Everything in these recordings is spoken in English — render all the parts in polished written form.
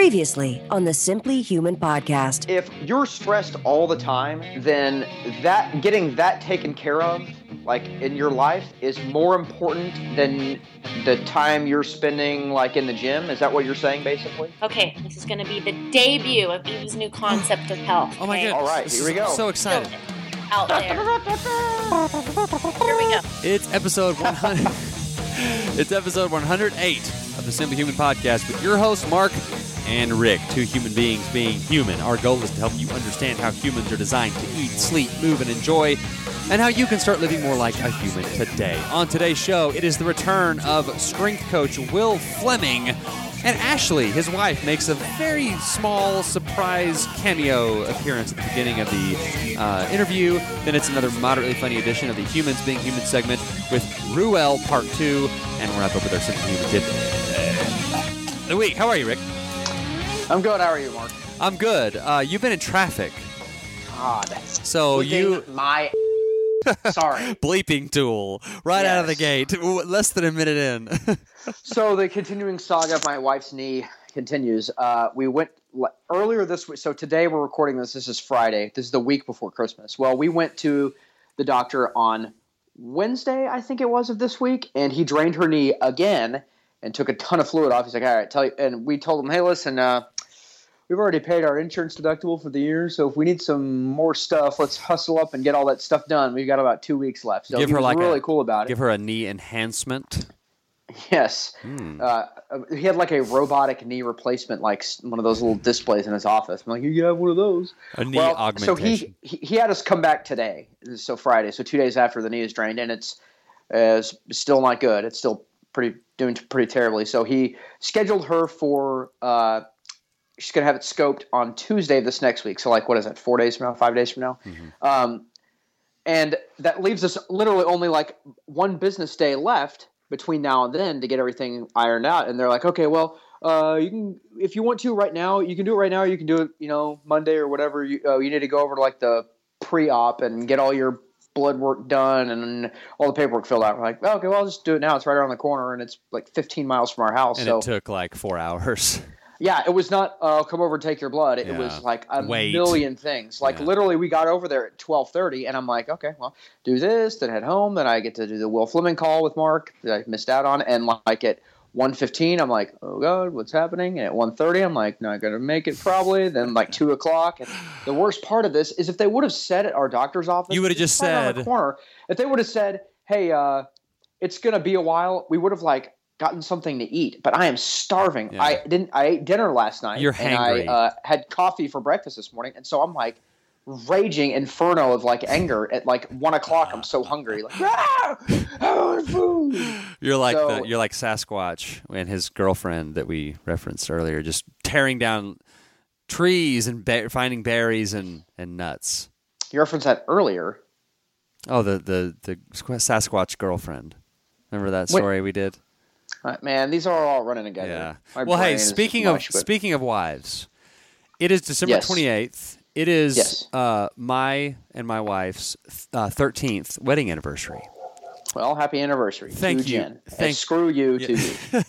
Previously on the Simply Human podcast. If you're stressed all the time, then that getting that taken care of, like in your life, is more important than the time you're spending like in the gym. Is that what you're saying, basically? Okay, this is going to be the debut of Eve's new concept of health. Okay? Oh my goodness! All right, here we go. I'm so excited. Out there. Here we go. It's episode 100. It's episode 108 of the Simply Human podcast with your hosts, Mark and Rick, two human beings being human. Our goal is to help you understand how humans are designed to eat, sleep, move, and enjoy, and how you can start living more like a human today. On today's show, it is the return of strength coach Wil Fleming, and Ashley, his wife, makes a very small surprise cameo appearance at the beginning of the interview. Then it's another moderately funny edition of the Humans Being Human segment with Ruel Part 2, and we'll wrap up with our Simply Human tip of the week. How are you, Rick? I'm good. How are you, Mark? I'm good. You've been in traffic. God. So you... my... Sorry. Bleeping tool. Right out of the gate. Less than a minute in. So the continuing saga of my wife's knee continues. We went earlier this week. So today we're recording this. This is Friday. This is the week before Christmas. Well, we went to the doctor on Wednesday, I think it was, of this week. And he drained her knee again and took a ton of fluid off. He's like, all right, tell you. And we told him, hey, listen, we've already paid our insurance deductible for the year, so if we need some more stuff, let's hustle up and get all that stuff done. We've got about 2 weeks left. So he was like really cool about it. Give her a knee enhancement. Yes. Mm. He had like a robotic knee replacement, like one of those little displays in his office. I'm like, you have one of those. A knee augmentation. So he had us come back today, so Friday, so 2 days after the knee is drained, and it's still not good. It's still doing pretty terribly. So he scheduled her for she's going to have it scoped on Tuesday of this next week. So like, what is that, 4 days from now, 5 days from now? Mm-hmm. And that leaves us literally only like one business day left between now and then to get everything ironed out. And they're like, okay, well, you can, if you want to right now, you can do it right now. Or you can do it, Monday or whatever. You need to go over to like the pre-op and get all your blood work done and all the paperwork filled out. We're like, oh, okay, well, I'll just do it now. It's right around the corner and it's like 15 miles from our house. And so it took like 4 hours. Yeah, it was not, come over and take your blood. It was like a million things. Like literally we got over there at 12:30 and I'm like, okay, well, do this, then head home. Then I get to do the Wil Fleming call with Mark that I missed out on. And like at 1:15, I'm like, oh God, what's happening? And at 1:30, I'm like, not going to make it probably. Then like 2 o'clock. And the worst part of this is if they would have said at our doctor's office. You would have just said. The corner, if they would have said, hey, it's going to be a while, we would have like gotten something to eat, but I am starving. Yeah. I ate dinner last night. You're hangry. And I had coffee for breakfast this morning, and so I'm like raging inferno of like anger at like 1 o'clock. I'm so hungry. Like, I want food. You're like Sasquatch and his girlfriend that we referenced earlier, just tearing down trees and finding berries and nuts. You referenced that earlier. Oh, the Sasquatch girlfriend. Remember that story we did? Man, these are all running together. Yeah. Well, hey, speaking of wives, it is December 28th. It is my and my wife's 13th wedding anniversary. Well, happy anniversary. Thank you. Jen. And screw you to you.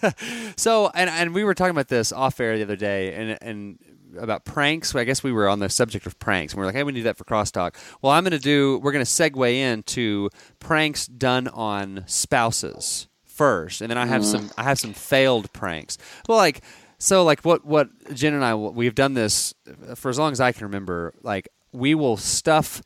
So, and we were talking about this off air the other day, and about pranks. I guess we were on the subject of pranks, and we're like, hey, we need that for crosstalk. Well, we're going to segue into pranks done on spouses first, and then I have some failed pranks. Well, what Jen and I, we've done this for as long as I can remember. Like, we will stuff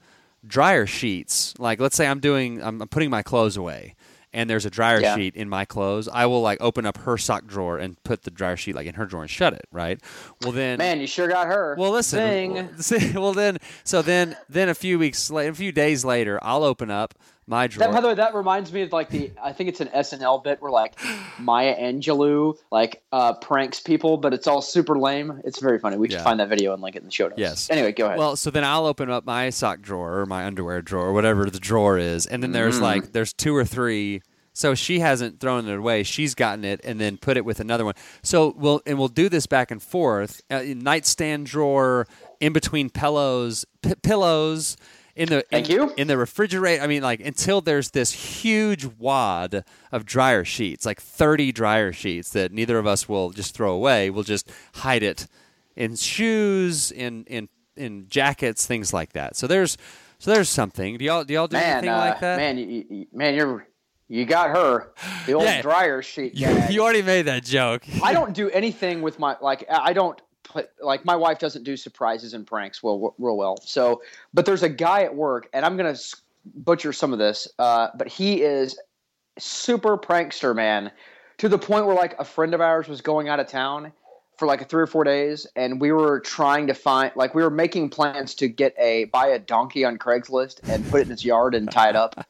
dryer sheets. Like, let's say I'm putting my clothes away, and there's a dryer sheet in my clothes. I will like open up her sock drawer and put the dryer sheet like in her drawer and shut it. Right. Well, then, man, you sure got her. Well, listen. Then a few days later, I'll open up my drawer. By the way, that reminds me of like I think it's an SNL bit where like Maya Angelou like pranks people, but it's all super lame. It's very funny. We should find that video and link it in the show notes. Yes. Anyway, go ahead. Well, so then I'll open up my sock drawer or my underwear drawer, whatever the drawer is, and then there's two or three. So she hasn't thrown it away. She's gotten it and then put it with another one. So we'll do this back and forth. Nightstand drawer, in between pillows. in the refrigerator. I mean, like, until there's this huge wad of dryer sheets, like 30 dryer sheets that neither of us will just throw away. We'll just hide it in shoes, in jackets, things like that. So there's something. Do y'all do anything like that? You got her, the old dryer sheet gag. You already made that joke. I don't do anything with my, like, I don't put, like, my wife doesn't do surprises and pranks real well. So, but there's a guy at work, and I'm going to butcher some of this, but he is super prankster, man, to the point where, like, a friend of ours was going out of town for like 3 or 4 days, and we were trying to find, like, we were making plans to buy a donkey on Craigslist and put it in his yard and tie it up.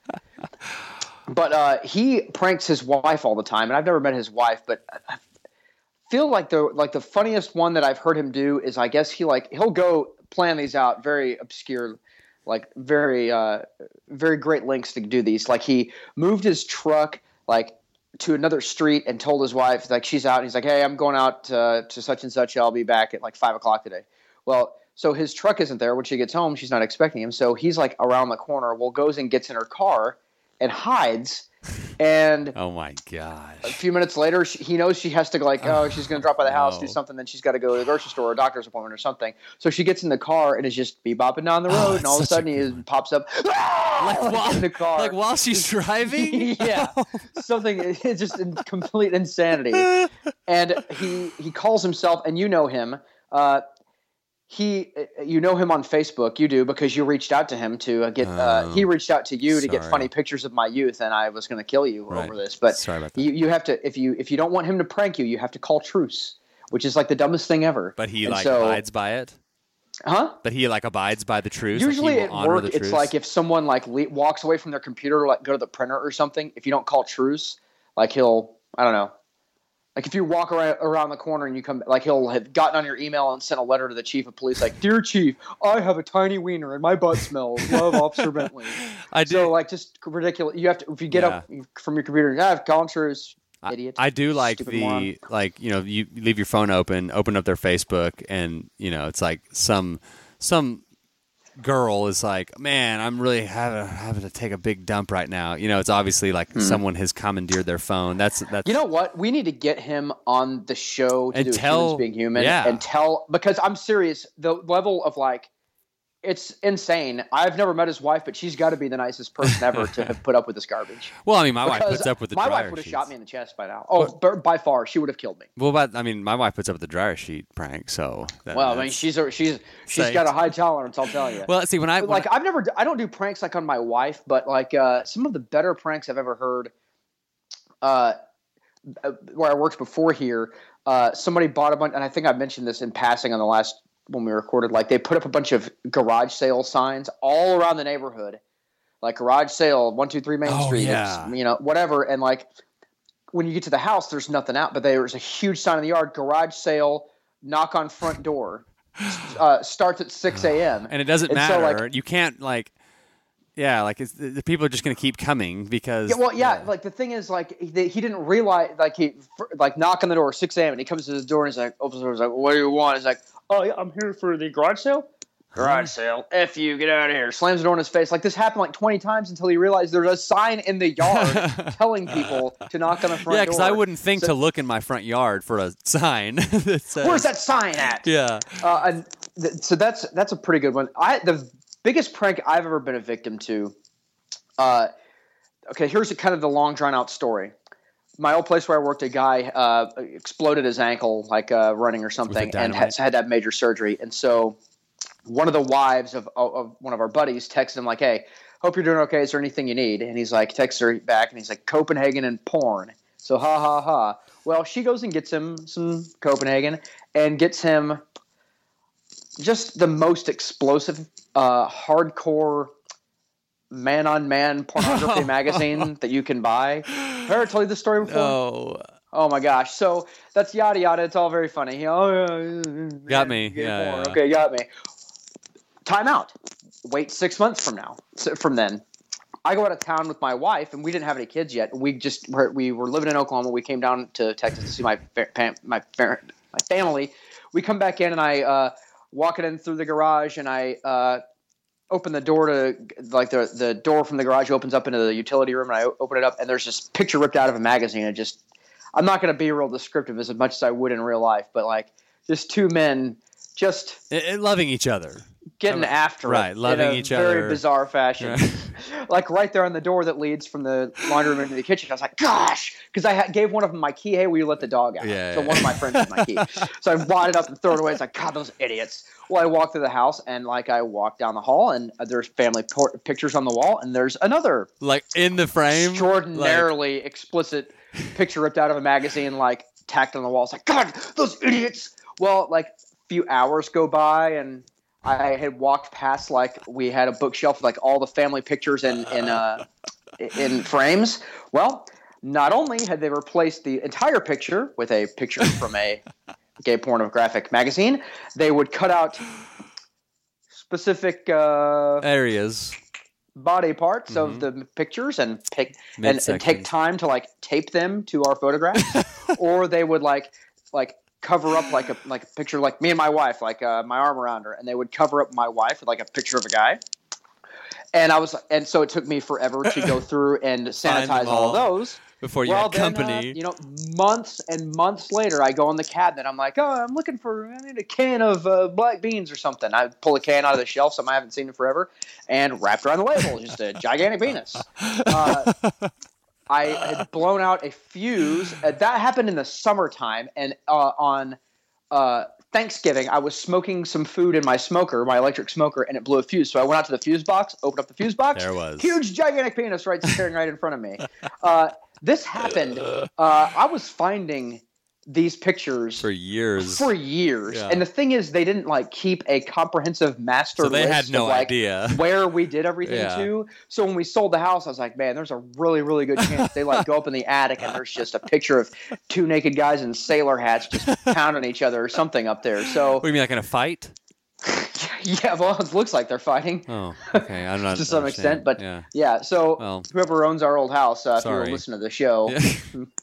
But he pranks his wife all the time, and I've never met his wife, but I feel like the funniest one that I've heard him do is, I guess he'll go plan these out very obscure, like very very great lengths to do these. Like, he moved his truck like to another street and told his wife, like, she's out, and he's like, hey, I'm going out to such and such. I'll be back at like 5 o'clock today. Well, so his truck isn't there when she gets home. She's not expecting him, so he's like around the corner. Well, goes and gets in her car and hides, and oh my gosh! A few minutes later, he knows she has to go, like, oh, she's going to drop by the house, do something, then she's got to go to the grocery store or a doctor's appointment or something. So she gets in the car and is just bebopping down the road, and all of a sudden he pops up, in the car, like while she's driving. Yeah, something. It's just complete insanity. And he calls himself, and you know him. You know him on Facebook. You do, because you reached out to him to get. He reached out to you to get funny pictures of my youth, and I was going to kill you over this. But sorry about that. You have to, if you don't want him to prank you, you have to call truce, which is like the dumbest thing ever. But he abides by it. Huh? But he like abides by the truce. Usually at work, it's like if someone like walks away from their computer, or like go to the printer or something. If you don't call truce, like I don't know. Like if you walk around the corner and you come, like he'll have gotten on your email and sent a letter to the chief of police, like, "Dear Chief, I have a tiny wiener and my butt smells. Love, Officer Bentley." So like just ridiculous. You have to, if you get up from your computer, and I've gone through, idiot. I do like the moron. Like, you know, you leave your phone open, open up their Facebook, and you know it's like some girl is like, "Man, I'm really having to take a big dump right now." You know, it's obviously like someone has commandeered their phone. That's. You know what? We need to get him on the show to Humans Being Human and tell, because I'm serious. The level of like, it's insane. I've never met his wife, but she's got to be the nicest person ever to have put up with this garbage. Well, I mean, my wife puts up with the dryer sheet. My wife would have shot me in the chest by now. Oh, well, by far, she would have killed me. Well, but I mean, my wife puts up with the dryer sheet prank, so. Well, I mean, she's got a high tolerance, I'll tell you. Well, let's see, I don't do pranks like on my wife, but like some of the better pranks I've ever heard, where I worked before here, somebody bought a bunch, and I think I mentioned this in passing on the last. When we recorded, like they put up a bunch of garage sale signs all around the neighborhood, like garage sale 123 Main Street, you know, whatever. And like when you get to the house, there's nothing out, but there was a huge sign in the yard: garage sale, knock on front door, starts at 6 a.m. And it doesn't matter. So, like, you can't like. Yeah, like it's, the people are just going to keep coming because. Yeah, well, like the thing is, like he didn't realize, like knock on the door 6 a.m. and he comes to the door and he's like, opens the door, he's like, "What do you want?" He's like, "Oh, yeah, I'm here for the garage sale." Garage sale. F you, get out of here. Slams the door in his face. Like this happened like 20 times until he realized there's a sign in the yard telling people to knock on the front door. Yeah, because I wouldn't think to look in my front yard for a sign. That says, "Where's that sign at?" Yeah. So that's a pretty good one. The biggest prank I've ever been a victim to. Okay, here's kind of the long drawn out story. My old place where I worked, a guy exploded his ankle, like running or something, and had to have major surgery. And so one of the wives of one of our buddies texted him like, "Hey, hope you're doing okay. Is there anything you need?" And he's like, texts her back, and he's like, "Copenhagen and porn." So ha ha ha. Well, she goes and gets him some Copenhagen and gets him just the most explosive, hardcore man-on-man pornography magazine that you can buy. Have I ever told you this story before? No. Oh, my gosh. So that's yada yada. It's all very funny. You know, got me. Yeah, yeah. Okay, got me. Time out. Wait 6 months from then. I go out of town with my wife, and we didn't have any kids yet. We were living in Oklahoma. We came down to Texas to see my family. We come back in, and I walking in through the garage, and I open the door to like the door from the garage opens up into the utility room, and I open it up and there's this picture ripped out of a magazine. And just, I'm not going to be real descriptive as much as I would in real life, but like just two men just and loving each other, getting after right, it, loving each other, very bizarre fashion. Right. Like right there on the door that leads from the laundry room into the kitchen. I was like, gosh, because I gave one of them my key. Hey, will you let the dog out? Yeah, so yeah. One of my friends had my key, so I bought it up and threw it away. It's like, God, those idiots. Well, I walked through the house and like I walked down the hall and there's family pictures on the wall and there's another like in the frame, extraordinarily like, explicit picture ripped out of a magazine, like tacked on the wall. It's like, God, those idiots. Well, like a few hours go by and I had walked past, like, we had a bookshelf with, like, all the family pictures in frames. Well, not only had they replaced the entire picture with a picture from a gay pornographic magazine, they would cut out specific areas, body parts of the pictures and pick and take time to, like, tape them to our photographs. Or they would, like cover up like a picture, like me and my wife, like my arm around her, and they would cover up my wife with like a picture of a guy, and I was, and so it took me forever to go through and sanitize all those before you had company. Then, months and months later, I go in the cabinet. I'm like, I'm looking for a can of black beans or something. I pull a can out of the shelf, something I haven't seen in forever, and wrapped around the label, just a gigantic penis. I had blown out a fuse. That happened in the summertime, and on Thanksgiving, I was smoking some food in my smoker, my electric smoker, and it blew a fuse. So I went out to the fuse box, opened up the fuse box. There was huge, gigantic penis staring right in front of me. This happened. I was finding these pictures for years, yeah. And the thing is, they didn't keep a comprehensive master list. So they had no idea where we did everything to. So when we sold the house, I was like, man, there's a really, really good chance they go up in the attic and there's just a picture of two naked guys in sailor hats just pounding each other or something up there. So what do you mean, in a fight? Yeah, well, it looks like they're fighting. Oh, okay, I'm not to some extent, but yeah. So whoever owns our old house, if you're listening to the show,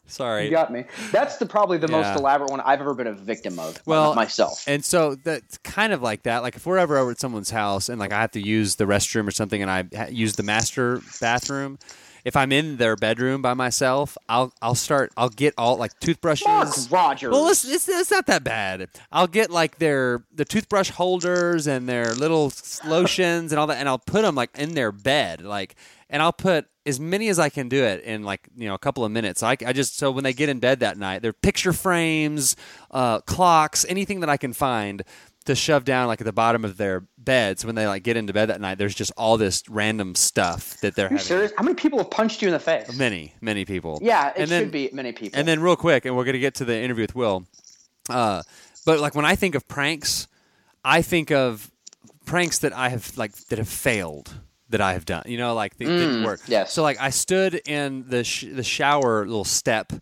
sorry, you got me. That's probably the most elaborate one I've ever been a victim of. Well, myself, and so that's kind of like that. Like if we're ever over at someone's house and I have to use the restroom or something, and I use the master bathroom. If I'm in their bedroom by myself, I'll get all toothbrushes. Mark Rogers. Well, it's not that bad. I'll get the toothbrush holders and their little lotions and all that, and I'll put them in their bed, and I'll put as many as I can do it in a couple of minutes. So I just so when they get in bed that night, they're picture frames, clocks, anything that I can find to shove down at the bottom of their beds. So when they get into bed that night, there's just all this random stuff that they're having. Are you serious? How many people have punched you in the face? Many people. Yeah, should be many people. And then real quick, and we're going to get to the interview with Will, but when I think of pranks, I think of pranks that I have that have failed that I have done. They didn't work. Yes. So I stood in the shower little step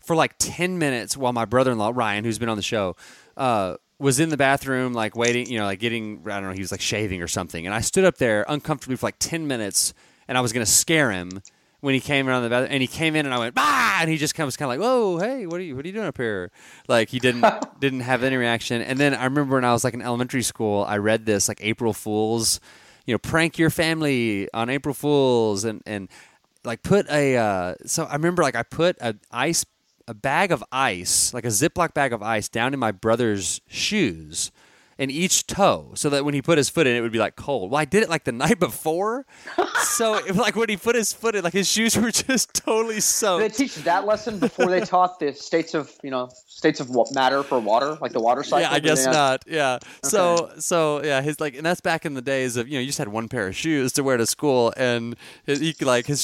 for 10 minutes while my brother-in-law Ryan, who's been on the show, was in the bathroom, waiting, getting, I don't know, he was shaving or something. And I stood up there uncomfortably for 10 minutes, and I was going to scare him when he came around the bathroom. And he came in, and I went, bah! And he just comes kind of whoa, hey, what are you doing up here? He didn't have any reaction. And then I remember when I was in elementary school, I read this, April Fool's, prank your family on April Fool's. And put a, so I remember, I put a bag of ice, a Ziploc bag of ice, down in my brother's shoes in each toe so that when he put his foot in, it would be cold. Well, I did it the night before. So when he put his foot in, his shoes were just totally soaked. Did they teach that lesson before they taught the states of matter for water, the water cycle? Yeah, I guess not. Yeah. Okay. So yeah, his and that's back in the days of, you just had one pair of shoes to wear to school, and his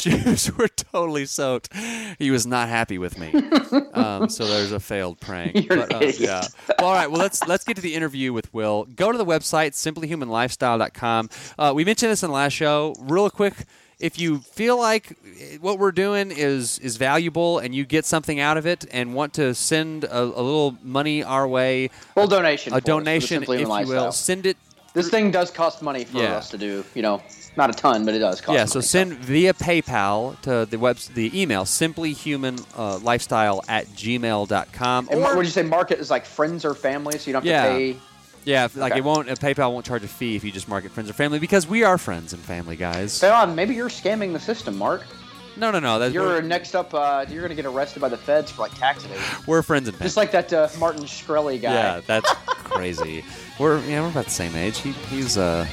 shoes were totally soaked. He was not happy with me. So there's a failed prank. You're an idiot. Yeah. Well, all right. Well, let's get to the interview with Will. Go to the website, simplyhumanlifestyle.com. We mentioned this in the last show. Real quick, if you feel like what we're doing is valuable and you get something out of it and want to send a little money our way, a donation, if you will, send it. This thing does cost money for us to do, not a ton, but it does cost money. Yeah, so send via PayPal to the email, simplyhumanlifestyle@gmail.com. And what would you say, market is friends or family, so you don't have to pay... Yeah, like it won't. PayPal won't charge a fee if you just mark it friends or family, because we are friends and family, guys. So, maybe you're scamming the system, Mark. No. Next up. You're gonna get arrested by the feds for like tax evasion. We're friends and family. Just like that Martin Shkreli guy. Yeah, that's crazy. We're about the same age. He's pretty smart.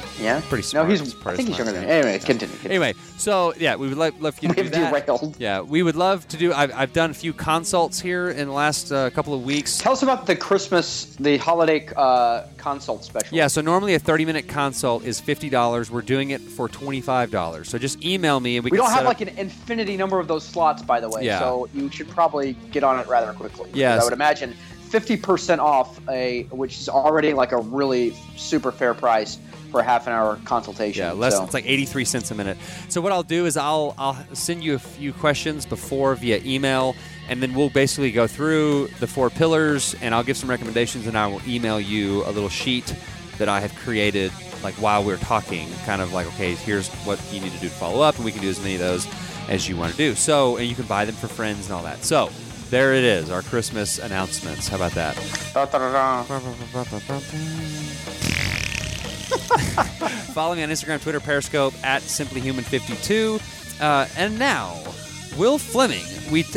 No, I think he's younger than me. Anyway, continue. Anyway, so yeah, we would love for you to do that. Derailed. Yeah, we would love to do. I've done a few consults here in the last couple of weeks. Tell us about the holiday consult special. Yeah, so normally a 30-minute consult is $50. We're doing it for $25. So just email me and we can don't have like an infinity number of those slots, by the way. Yeah. So you should probably get on it rather quickly. Yes, I would imagine. 50% off, which is already like a really super fair price for a half an hour consultation. Yeah, it's like 83 cents a minute. So what I'll do is I'll send you a few questions before via email, and then we'll basically go through the four pillars, and I'll give some recommendations, and I will email you a little sheet that I have created like while we're talking, kind of like, okay, here's what you need to do to follow up, and we can do as many of those as you want to do. So, and you can buy them for friends and all that. So. There it is, our Christmas announcements. How about that? Follow me on Instagram, Twitter, Periscope, at SimplyHuman52. And now, Wil Fleming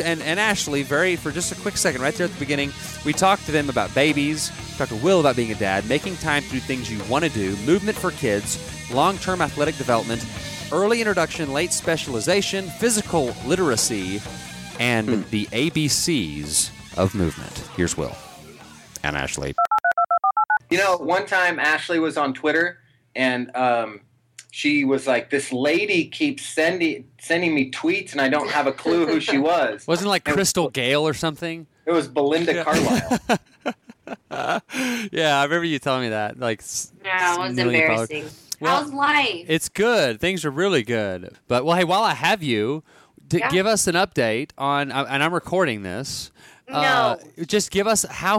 and Ashley, for just a quick second, right there at the beginning, we talked to them about babies, talked to Will about being a dad, making time to do things you want to do, movement for kids, long-term athletic development, early introduction, late specialization, physical literacy, and the ABCs of movement. Here's Will and Ashley. You know, one time Ashley was on Twitter, and she was like, this lady keeps sending me tweets, and I don't have a clue who she was. Wasn't it like Crystal Gale or something? It was Belinda Carlisle. Yeah, I remember you telling me that. It was embarrassing. Well, how's life? It's good. Things are really good. But, well, hey, while I have you... give us an update on, and I'm recording this. Just give us what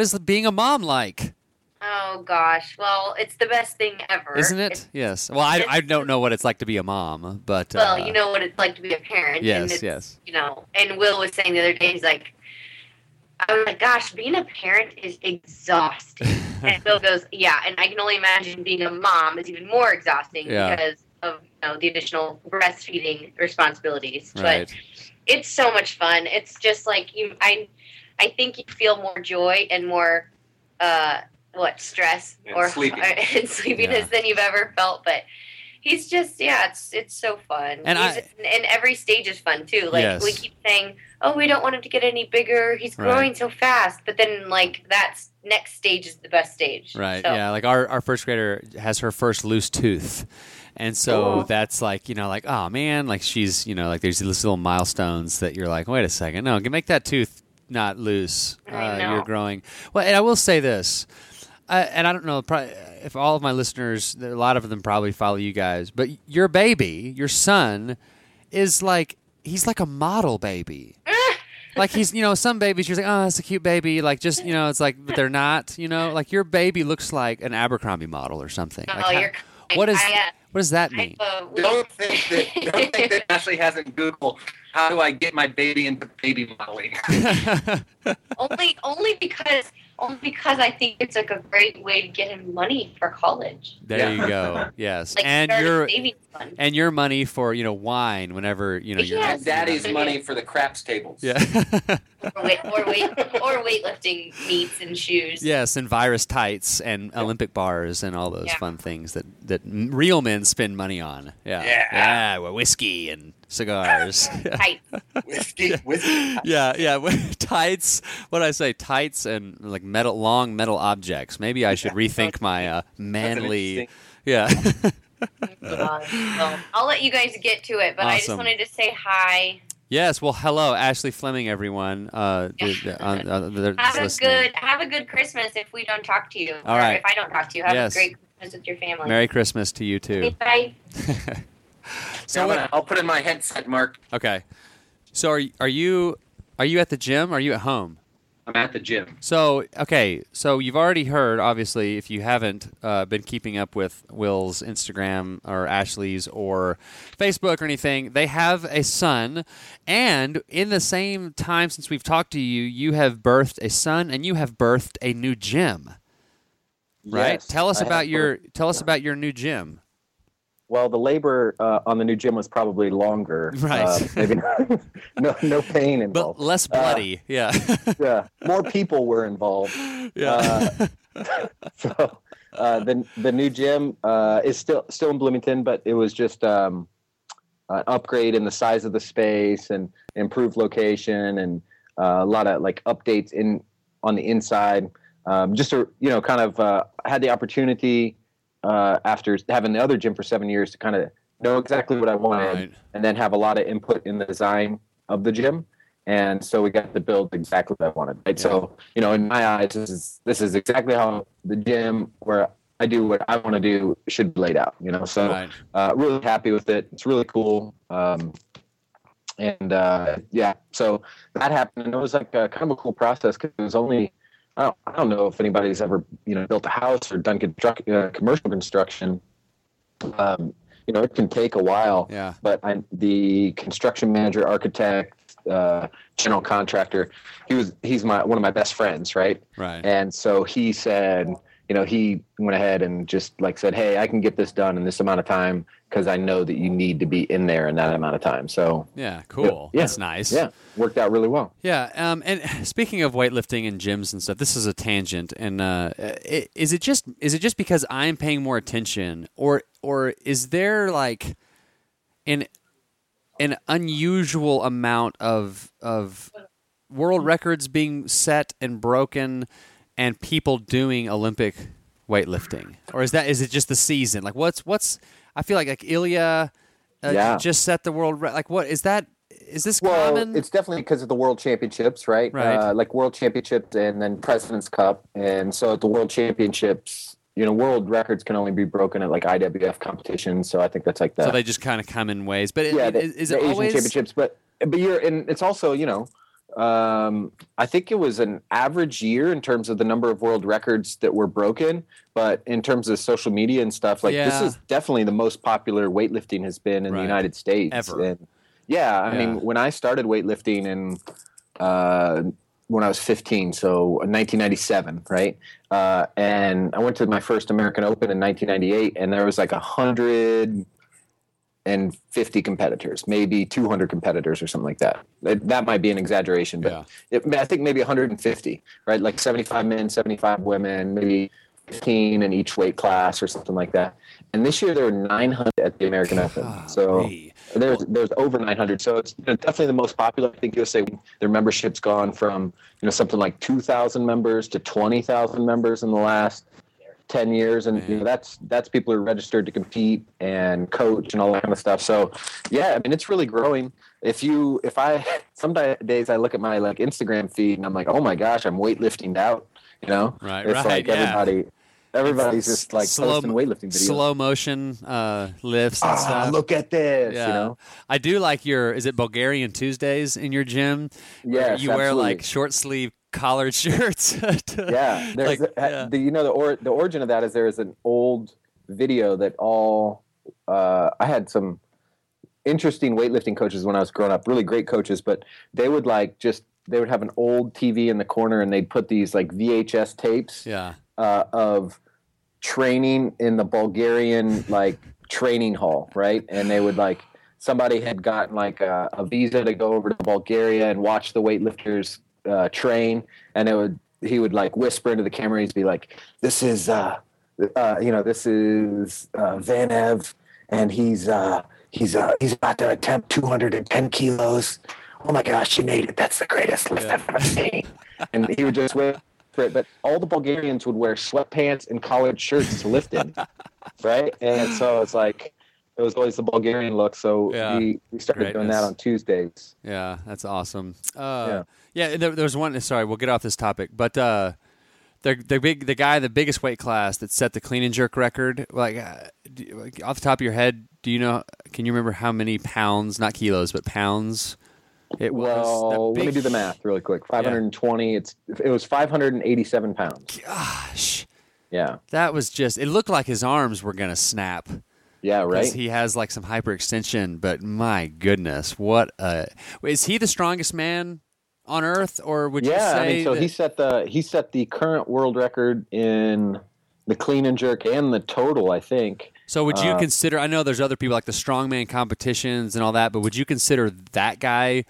is being a mom like? Oh gosh, well, it's the best thing ever, isn't it? Yes. Well, I don't know what it's like to be a mom, but you know what it's like to be a parent. Yes, and yes. You know, and Will was saying the other day, he's like, I was like, gosh, being a parent is exhausting, and Will goes, yeah, and I can only imagine being a mom is even more exhausting because of the additional breastfeeding responsibilities, right. But it's so much fun. It's just like I think you feel more joy and more stress and sleepiness than you've ever felt. But he's just it's so fun, and every stage is fun too. Like we keep saying, oh, we don't want him to get any bigger. He's growing so fast, but then like that's. Next stage is the best stage. Right, so. Yeah, like our first grader has her first loose tooth. And so that's like, like, oh, man, like she's, like there's these little milestones that you're like, wait a second, no, make that tooth not loose. You're growing. Well, and I will say this, and I don't know probably if all of my listeners, a lot of them probably follow you guys, but your baby, your son, is like, he's like a model baby. Like he's, some babies you're like, oh, that's a cute baby. Like just, it's like, but they're not, like your baby looks like an Abercrombie model or something. Oh, like what does that mean? Don't think that Ashley hasn't Googled how do I get my baby into baby modeling. Only because I think it's like a great way to get him money for college. There you go. Yes, like and your savings fund. And your money for wine whenever your daddy's money for the craps tables. Yeah, or weightlifting meets and shoes. Yes, and virus tights and Olympic bars and all those fun things that real men spend money on. Yeah, well, whiskey and. Cigars. Tights. Whiskey. Yeah. Tights. What did I say? Tights and like long metal objects. Maybe I should rethink my manly. Yeah. Well, I'll let you guys get to it, but awesome. I just wanted to say hi. Yes. Well, hello, Ashley Fleming, everyone. Have a good Christmas if we don't talk to you. All right. If I don't talk to you, have a great Christmas with your family. Merry Christmas to you too. Bye. So I'll put in my headset, Mark. Okay. So are you at the gym? Or are you at home? I'm at the gym. So okay. So you've already heard, obviously, if you haven't been keeping up with Will's Instagram or Ashley's or Facebook or anything, they have a son, and in the same time since we've talked to you, you have birthed a son and you have birthed a new gym. right? Yes, tell us about your new gym. Well, the labor on the new gym was probably longer. Right. Maybe not, no pain involved. But less bloody, yeah. Yeah. More people were involved. Yeah. So the new gym is still in Bloomington, but it was just an upgrade in the size of the space and improved location and a lot of like updates on the inside. Just to, kind of had the opportunity after having the other gym for 7 years to kind of know exactly what I wanted, right, and then have a lot of input in the design of the gym. And so we got to build exactly what I wanted. Right? Yeah. So, in my eyes, this is exactly how the gym where I do what I want to do should be laid out, so right. Really happy with it. It's really cool. So that happened, and it was like a kind of a cool process because it was only, I don't know if anybody's ever, built a house or done commercial construction. It can take a while. Yeah. But the construction manager, architect, general contractor, he's one of my best friends, right? Right. And so he said, he went ahead and just like said, hey, I can get this done in this amount of time because I know that you need to be in there in that amount of time. So yeah, cool. Yeah, that's nice. Yeah, worked out really well. Yeah, and speaking of weightlifting and gyms and stuff, this is a tangent. And is it just because I'm paying more attention, or is there like an unusual amount of world records being set and broken? And people doing Olympic weightlifting, or is it just the season? Like what's? I feel like Ilya just set the world record. Like what is that? Is this common? It's definitely because of the World Championships, right? Right. Like World Championships and then President's Cup, and so at the World Championships, world records can only be broken at like IWF competitions. So I think that's like that. So they just kind of come in waves, but is it Asian always championships? But and it's also I think it was an average year in terms of the number of world records that were broken, but in terms of social media and stuff, like this is definitely the most popular weightlifting has been in the United States ever. And I mean, when I started weightlifting in when I was 15, so 1997, right? And I went to my first American Open in 1998, and there was like 150 competitors, maybe 200 competitors or something like that. That might be an exaggeration, but I think maybe 150, right? Like 75 men, 75 women, maybe 15 in each weight class or something like that. And this year there were 900 at the American Open. So there's over 900. So it's definitely the most popular. I think USA, their membership's gone from something like 2,000 members to 20,000 members in the last 10 years, and that's people who are registered to compete and coach and all that kind of stuff. So I mean, it's really growing. If I some days I look at my like Instagram feed and I'm like, oh my gosh, I'm weightlifting out, right? It's right, like everybody's just like posting weightlifting videos, slow motion lifts and stuff. Look at this, I do like your, is it Bulgarian Tuesdays in your gym? Yes, you wear like short sleeve collared shirts. The origin of that is there is an old video that I had some interesting weightlifting coaches when I was growing up, really great coaches, but they would have an old TV in the corner and they'd put these like VHS tapes of training in the Bulgarian like training hall, right? And they would like, somebody had gotten like a visa to go over to Bulgaria and watch the weightlifters train, and he would like whisper into the camera. He'd be like, this is Vanev, and he's about to attempt 210 kilos. Oh my gosh, she made it. That's the greatest lift I've ever seen. And he would just whisper it, but all the Bulgarians would wear sweatpants and collared shirts to lift it. Right. And so it's like, it was always the Bulgarian look, so we started doing that on Tuesdays. Yeah, that's awesome. There's one. Sorry, we'll get off this topic, but the biggest weight class that set the clean and jerk record. Like off the top of your head, do you know? Can you remember how many pounds, not kilos, but pounds? It was. Well, let me do the math really quick. 520. Yeah. It was 587 pounds. Gosh. Yeah. That was just. It looked like his arms were gonna snap. Yeah, right. He has like some hyperextension, but my goodness, is he the strongest man on earth? Or would you say? Yeah, I mean, so he set the current world record in the clean and jerk and the total, I think. So would you consider, I know there's other people like the strongman competitions and all that, but would you consider that guy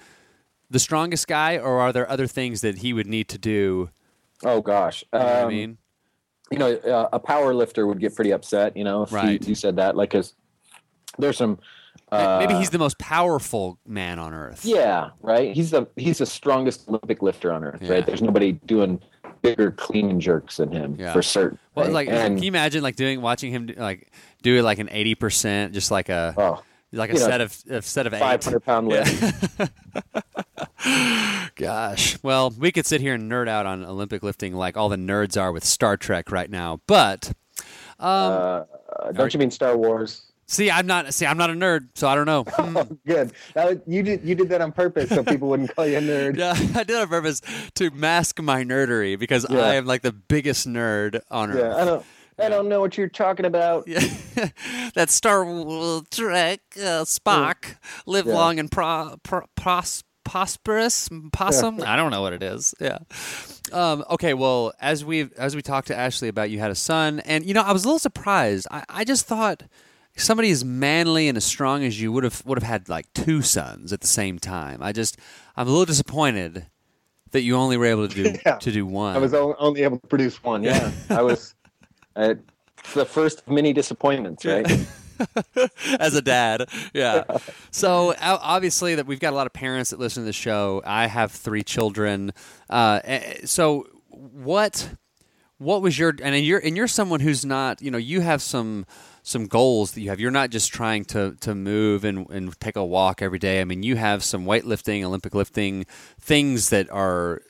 the strongest guy, or are there other things that he would need to do? Oh, gosh. You know what I mean? You know, a power lifter would get pretty upset, you know, if right. he said that. Like, there's some... maybe he's the most powerful man on earth. Yeah, right? He's the strongest Olympic lifter on earth, yeah. right? There's nobody doing bigger clean jerks than him yeah. for certain. Well, right? Like, can you imagine like watching him do like an 80%, just like a set of 500-pound lift. Yeah. Gosh, well, we could sit here and nerd out on Olympic lifting like all the nerds are with Star Trek right now, but don't you mean Star Wars? I'm not a nerd, so I don't know. Oh, good. You did that on purpose so people wouldn't call you a nerd. Yeah, I did it on purpose to mask my nerdery because yeah. I am like the biggest nerd on earth. Yeah, I don't know what you're talking about. Yeah. That Star Trek Spock live long and prosperous possum. Yeah. I don't know what it is. Yeah. Okay. Well, as we talked to Ashley about, you had a son, and I was a little surprised. I just thought somebody as manly and as strong as you would have had like two sons at the same time. I'm a little disappointed that you only were able to do one. I was only able to produce one. Yeah, I was. It's the first of many disappointments, right? As a dad, yeah. So obviously that we've got a lot of parents that listen to the show. I have three children. So what was your? And you're someone who's not. You have some goals that you have. You're not just trying to move and take a walk every day. I mean, you have some weightlifting, Olympic lifting things that are,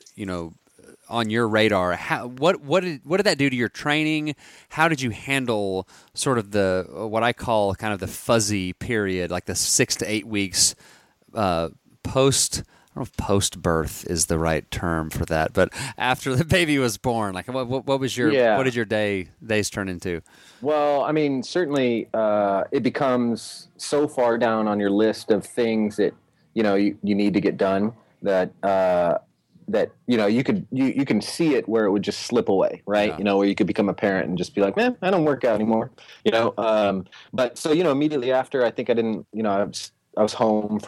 on your radar. What did that do to your training? How did you handle sort of the, what I call kind of the fuzzy period, like the 6 to 8 weeks post, I don't know if post birth is the right term for that, but after the baby was born, like what was your, what did your days turn into? Well, I mean, certainly it becomes so far down on your list of things that, you need to get done that, you can see it where it would just slip away, right? Yeah. Where you could become a parent and just be like, man, I don't work out anymore, but so, immediately after, I think I didn't, I was home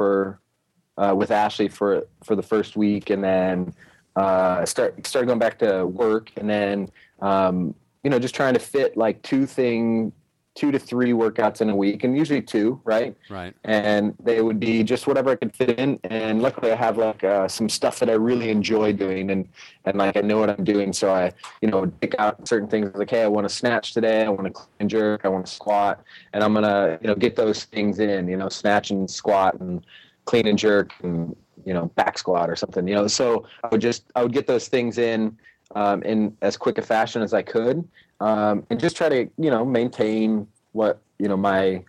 with Ashley for the first week, and then started going back to work, and then just trying to fit like 2 to 3 workouts in a week, and usually 2, right? Right. And they would be just whatever I could fit in. And luckily, I have like some stuff that I really enjoy doing, and like I know what I'm doing, so I pick out certain things like, hey, I want to snatch today, I want to clean and jerk, I want to squat, and I'm gonna get those things in, snatch and squat and clean and jerk and back squat or something, so I would get those things in as quick a fashion as I could, and just try to maintain what my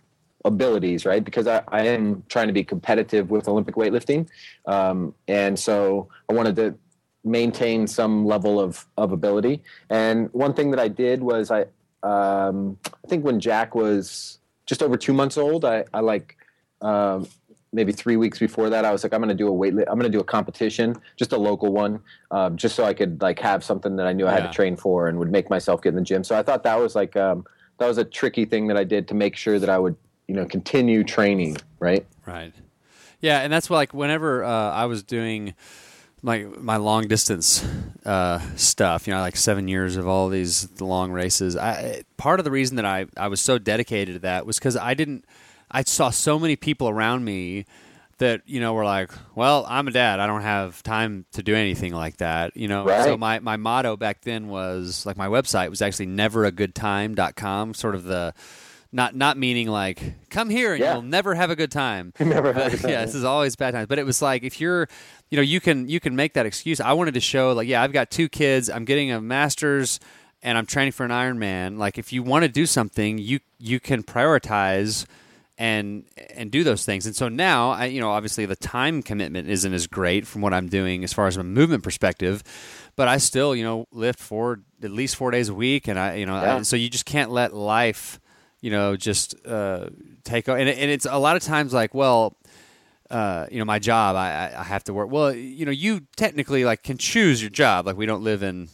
abilities, right? Because I am trying to be competitive with Olympic weightlifting, and so I wanted to maintain some level of ability. And one thing that I did was I think when Jack was just over 2 months old, maybe 3 weeks before that, I was like, I'm going to do a competition, just a local one, just so I could like have something that I knew I had to train for and would make myself get in the gym. So I thought that was like, that was a tricky thing that I did to make sure that I would, continue training. Right. Right. Yeah. And that's like whenever, I was doing my long distance, stuff, like 7 years of all these long races. Part of the reason that I was so dedicated to that was because I saw so many people around me that, were like, well, I'm a dad. I don't have time to do anything like that. Right. So my motto back then was like, my website was actually neveragoodtime.com, sort of the, not meaning like come here and you'll never have a good time. Never have a good time. Yeah, this is always bad times. But it was like, if you're, you can make that excuse. I wanted to show like, I've got 2 kids. I'm getting a master's and I'm training for an Ironman. Like if you want to do something, you can prioritize and do those things. And so now, I, obviously the time commitment isn't as great from what I'm doing as far as a movement perspective, but I still, lift for at least 4 days a week. And so you just can't let life, just take over. And it's a lot of times like, well, my job, I have to work. Well, you technically can choose your job. We don't live in,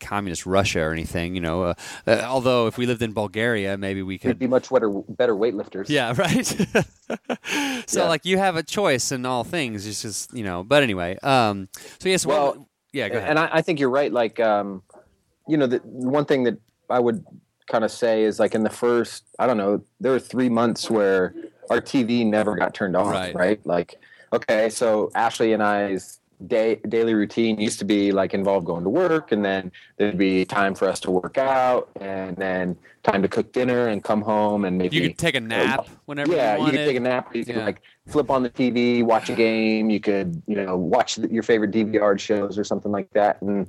communist Russia or anything, although if we lived in Bulgaria, maybe we could. We'd be much better weightlifters. Yeah, right. So, you have a choice in all things. It's just, but anyway. So, yes. Well, yeah, go ahead. And I think you're right. The one thing that I would kind of say is in the first, I don't know, there were 3 months where our TV never got turned on, right? So Ashley and I's daily routine used to be involved going to work, and then there'd be time for us to work out, and then time to cook dinner and come home, and maybe you could take a nap whenever you wanted. You could take a nap. You could flip on the TV, watch a game. You could watch your favorite DVR shows or something like that. And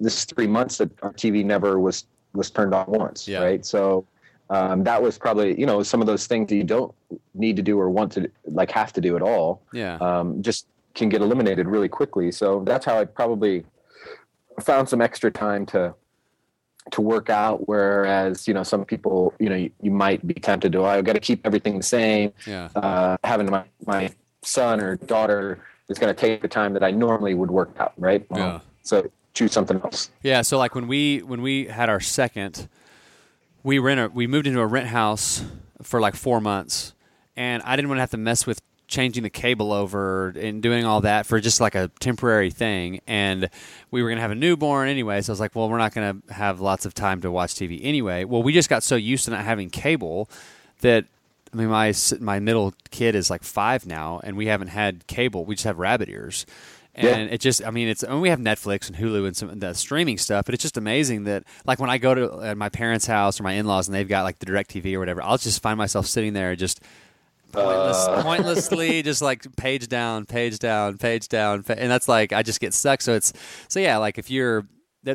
this 3 months that our TV never was turned on once, right? So. That was probably, some of those things that you don't need to do or want to, have to do at all. Yeah. Just can get eliminated really quickly. So that's how I probably found some extra time to work out. Whereas, some people, you might be tempted to, I've got to keep everything the same. Yeah. Having my son or daughter is going to take the time that I normally would work out, right? Yeah. So choose something else. Yeah. So when we had our second, we moved into a rent house for 4 months, and I didn't want to have to mess with changing the cable over and doing all that for just a temporary thing. And we were going to have a newborn anyway, so I was like, well, we're not going to have lots of time to watch TV anyway. Well, we just got so used to not having cable that, my middle kid is 5 now, and we haven't had cable. We just have rabbit ears. And it just, we have Netflix and Hulu and some of the streaming stuff, but it's just amazing that, when I go to my parents' house or my in-laws and they've got the DirecTV or whatever, I'll just find myself sitting there just pointlessly, just page down, page down, page down. And that's I just get stuck. There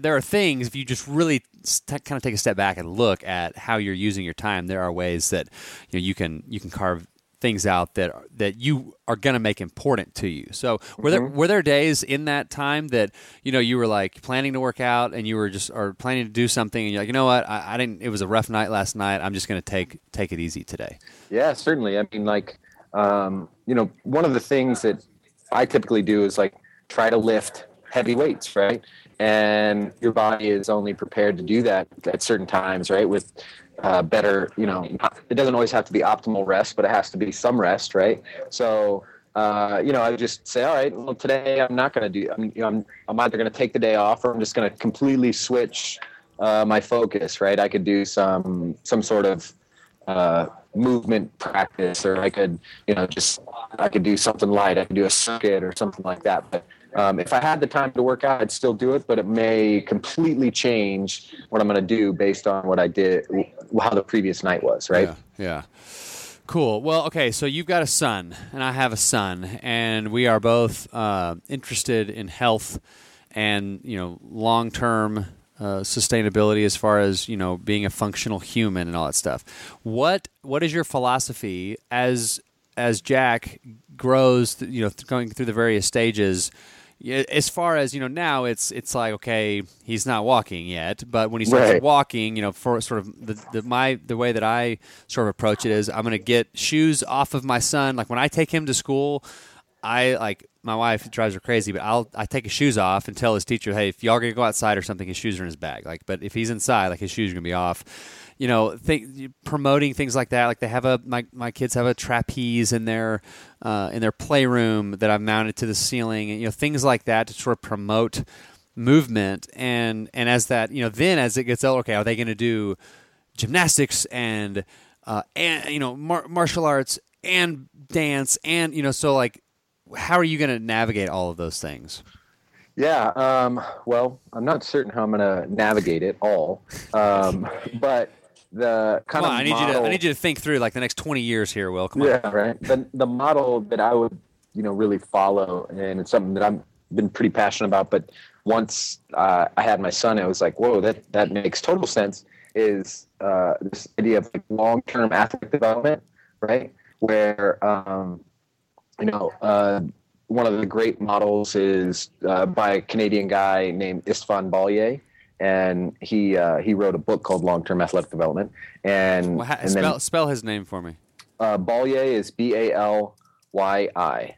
are things, if you just really kind of take a step back and look at how you're using your time, there are ways that, you can carve things out that you are going to make important to you. So were there days in that time that you were planning to work out and you were just or planning to do something and you're like, you know what, I didn't. It was a rough night last night. I'm just going to take it easy today. Yeah, certainly. One of the things that I typically do is try to lift heavy weights, right? And your body is only prepared to do that at certain times, right? With better, it doesn't always have to be optimal rest, but it has to be some rest, right? So, I just say, all right, well, today I'm not going to do. I'm either going to take the day off, or I'm just going to completely switch my focus, right? I could do some sort of movement practice, or I could, I could do something light. I could do a circuit or something like that, but. If I had the time to work out, I'd still do it, but it may completely change what I'm going to do based on what I did, how the previous night was, right? Yeah. Cool. Well, okay, so you've got a son, and I have a son, and we are both interested in health and, long-term sustainability as far as, being a functional human and all that stuff. What is your philosophy as Jack grows, going through the various stages? As far as, now it's okay, he's not walking yet, but when he starts walking, for sort of the way that I sort of approach it is I'm going to get shoes off of my son. When I take him to school, my wife drives her crazy, but I take his shoes off and tell his teacher, hey, if y'all are going to go outside or something, his shoes are in his bag. But if he's inside, his shoes are going to be off. Promoting things like that. They have my kids have a trapeze in their playroom that I've mounted to the ceiling, and things like that to sort of promote movement. And as that, then as it gets older, okay, are they going to do gymnastics and martial arts and dance and how are you going to navigate all of those things? Yeah, well, I'm not certain how I'm going to navigate it all, but. The kind Come on, of I model, need you to I need you to think through the next 20 years here, Will. Come on. Yeah, right. The model that I would really follow, and it's something that I've been pretty passionate about. But once I had my son, I was like, whoa, that makes total sense. Is this idea of long-term athletic development, right? Where one of the great models is by a Canadian guy named Istvan Balyi. And he wrote a book called Long-Term Athletic Development. And spell his name for me. Balyi is B-A-L Balyi.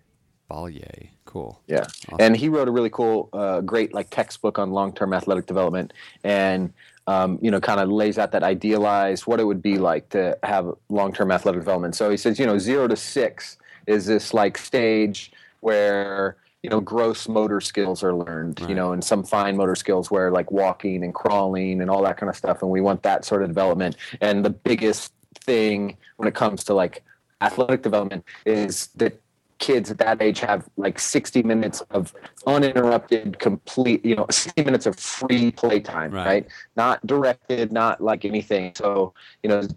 Balyi. Cool. Yeah. Awesome. And he wrote a really cool, great like textbook on long-term athletic development and, you know, kind of lays out that idealized what it would be like to have long-term athletic development. So he says, you know, 0 to 6 is this like stage where, you know, gross motor skills are learned, right, you know, and some fine motor skills where like walking and crawling and all that kind of stuff. And we want that sort of development. And the biggest thing when it comes to like athletic development is that kids at that age have like 60 minutes of uninterrupted, complete, you know, 60 minutes of free playtime, right? Not directed, not like anything. So, you know, it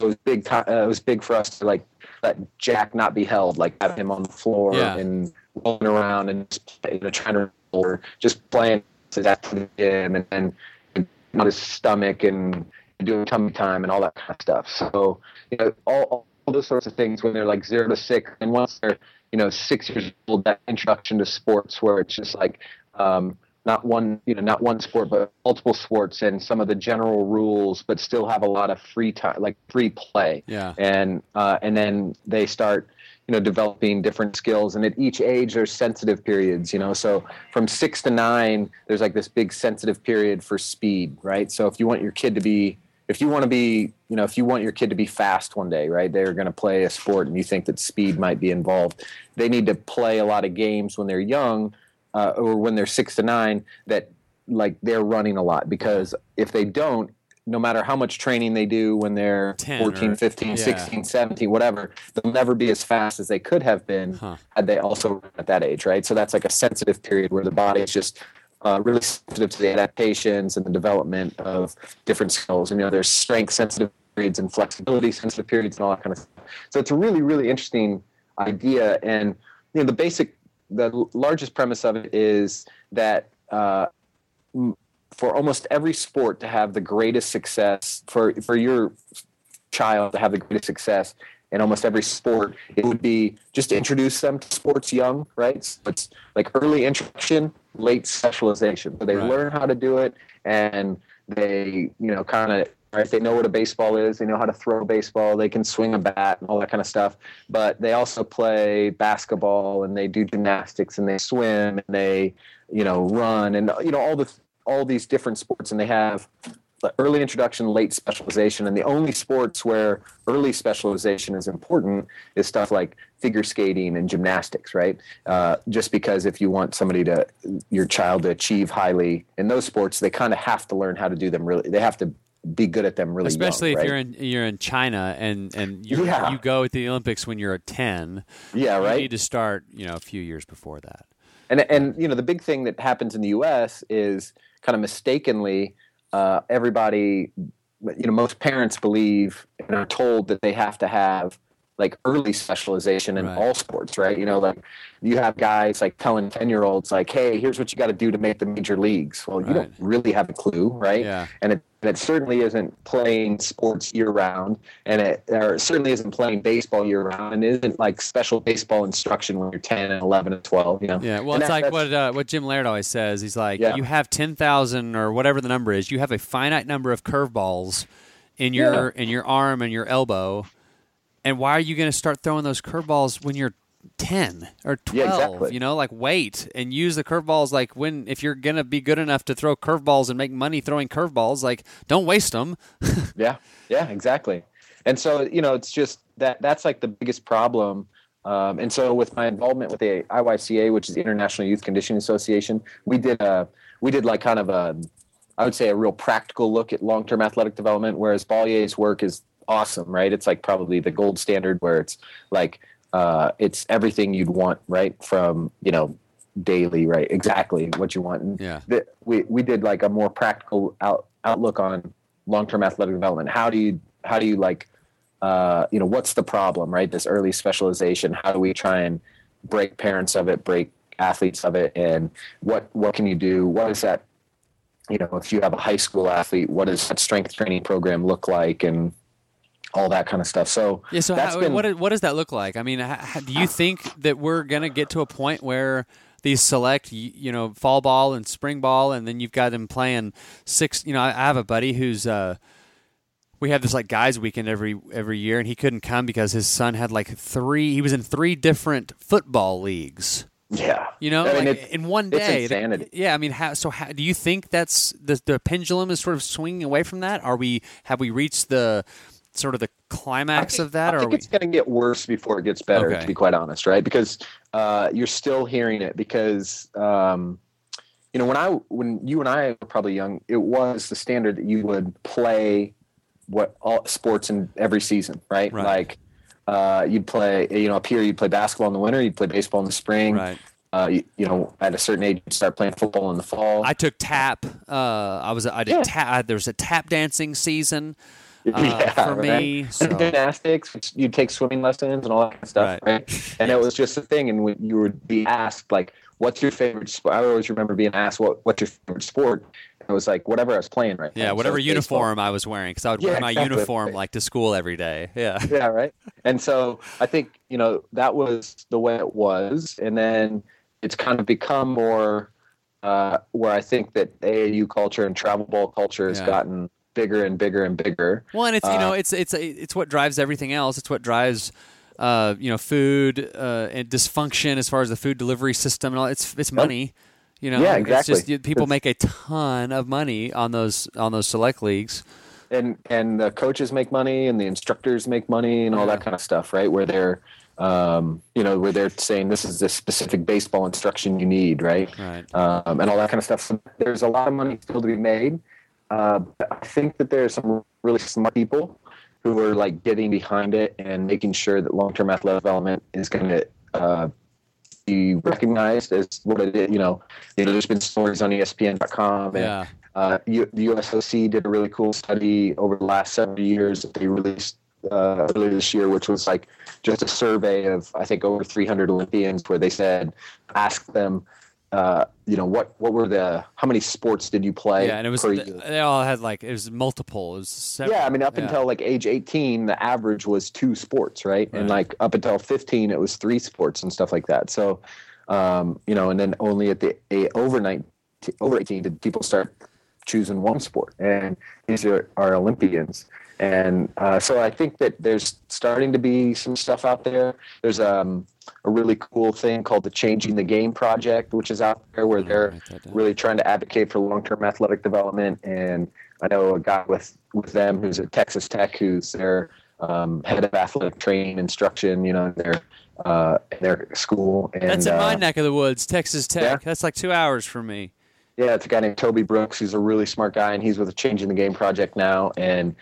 was big. It was big for us to like let Jack not be held, like have him on the floor and rolling around and you know, trying to or just playing to that to the gym and on his stomach and doing tummy time and all that kind of stuff. So, you know, all those sorts of things when they're like 0 to 6, and once they're, you know, 6 years old, that introduction to sports where it's just like not one sport but multiple sports and some of the general rules, but still have a lot of free time, like free play. Yeah. And then they start, you know, developing different skills. And at each age, there's sensitive periods, you know. So from 6 to 9, there's like this big sensitive period for speed, right? So if you want your kid to be if you want your kid to be fast one day, right, they're going to play a sport and you think that speed might be involved, they need to play a lot of games when they're young or when they're 6 to 9 that, like, they're running a lot. Because if they don't, no matter how much training they do when they're 14, or 15, 16, 17, whatever, they'll never be as fast as they could have been had they also run at that age, right? So that's like a sensitive period where the body is just – really sensitive to the adaptations and the development of different skills. And, you know, there's strength sensitive periods and flexibility sensitive periods and all that kind of stuff. So it's a really, really interesting idea. And, you know, the largest premise of it is that for almost every sport to have the greatest success, for your child to have the greatest success in almost every sport, it would be just introduce them to sports young, right? So it's like early introduction, late specialization. So they learn how to do it, and they, you know, kind of, right, they know what a baseball is, they know how to throw a baseball, they can swing a bat and all that kind of stuff. But they also play basketball, and they do gymnastics, and they swim, and they, you know, run, and, you know, all these different sports. And they have early introduction, late specialization. And the only sports where early specialization is important is stuff like figure skating and gymnastics, right? Just because if you want your child to achieve highly in those sports, they kind of have to learn how to do them really. They have to be good at them really. Especially young, if you're in China and you go at the Olympics when you're at 10. Yeah, right. You need to start, you know, a few years before that. And you know, the big thing that happens in the U.S. is kind of mistakenly, everybody, you know, most parents believe and are told that they have to have like early specialization in all sports, right? You know, like you have guys like telling 10-year-olds like, hey, here's what you got to do to make the major leagues. Well, you don't really have a clue, right? Yeah. And it certainly isn't playing sports year-round, and it certainly isn't playing baseball year-round, and isn't like special baseball instruction when you're 10 and 11 and 12, you know? Yeah, well, and it's like what Jim Laird always says. He's like, you have 10,000 or whatever the number is. You have a finite number of curveballs in your arm and your elbow, and why are you going to start throwing those curveballs when you're 10 or 12, you know, like wait and use the curveballs. Like if you're going to be good enough to throw curveballs and make money throwing curveballs, like don't waste them. Yeah, exactly. And so, you know, it's just that's like the biggest problem. And so with my involvement with the IYCA, which is the International Youth Conditioning Association, we did like kind of I would say a real practical look at long-term athletic development, whereas Balyi's work is awesome, right? It's like probably the gold standard where it's like, it's everything you'd want, right? From, you know, daily, right? Exactly what you want. And we did like a more practical outlook on long-term athletic development. How do you like, you know, what's the problem, right? This early specialization, how do we try and break parents of it, break athletes of it? And what can you do? What is that, you know, if you have a high school athlete, what does that strength training program look like? And all that kind of stuff. So, what does that look like? I mean, do you think that we're going to get to a point where these select, you know, fall ball and spring ball, and then you've got them playing six, you know, I have a buddy who's we have this like guys weekend every year, and he couldn't come because his son had like he was in three different football leagues. Yeah. You know, I mean, like in one day. It's insanity. Yeah. I mean, how do you think that's the pendulum is sort of swinging away from that? Have we reached the sort of the climax of that? I think it's going to get worse before it gets better, to be quite honest. Right. Because, you're still hearing it because, you know, when you and I were probably young, it was the standard that you would play all sports in every season. Right. Like, you'd play, you know, up here, you'd play basketball in the winter, you'd play baseball in the spring. Right. You know, at a certain age, you'd start playing football in the fall. I took tap. There was a tap dancing season for me. Right. So. And gymnastics, which you'd take swimming lessons and all that kind of stuff. Right. And it was just a thing. And when you would be asked, like, what's your favorite sport? I always remember being asked, what's your favorite sport? And it was like, whatever I was playing right now. Yeah, whatever uniform I was wearing, because I would wear my uniform like to school every day. Yeah. Yeah, right. And so I think, you know, that was the way it was. And then it's kind of become more where I think that AAU culture and travel ball culture has gotten bigger and bigger and bigger. Well, and it's, you know, it's what drives everything else. It's what drives you know, food and dysfunction as far as the food delivery system and all. It's money, you know. Yeah, exactly. It's just, people make a ton of money on those select leagues, and the coaches make money and the instructors make money and all that kind of stuff, right? Where they're, you know, where they're saying this is the specific baseball instruction you need, right? Right. And all that kind of stuff. So there's a lot of money still to be made. But I think that there are some really smart people who are like getting behind it and making sure that long-term athletic development is going to be recognized as what it is. You know, there's been stories on ESPN.com and the USOC did a really cool study over the last 7 years that they released earlier this year, which was like just a survey of, I think, over 300 Olympians where they said, ask them, you know, what were how many sports did you play? Yeah, and it was, they all had like, it was multiple. It was seven, yeah, I mean, up until like age 18, the average was 2 sports, right? And like up until 15, it was 3 sports and stuff like that. So, you know, and then only at the over 18 did people start choosing 1 sport. And these are Olympians. And so I think that there's starting to be some stuff out there. There's a really cool thing called the Changing the Game Project, which is out there where they're really trying to advocate for long-term athletic development. And I know a guy with them who's at Texas Tech, who's their head of athletic training instruction, you know, their school. And that's in my neck of the woods, Texas Tech. Yeah. That's like 2 hours from me. Yeah, it's a guy named Toby Brooks, who's a really smart guy, and he's with the Changing the Game Project now, and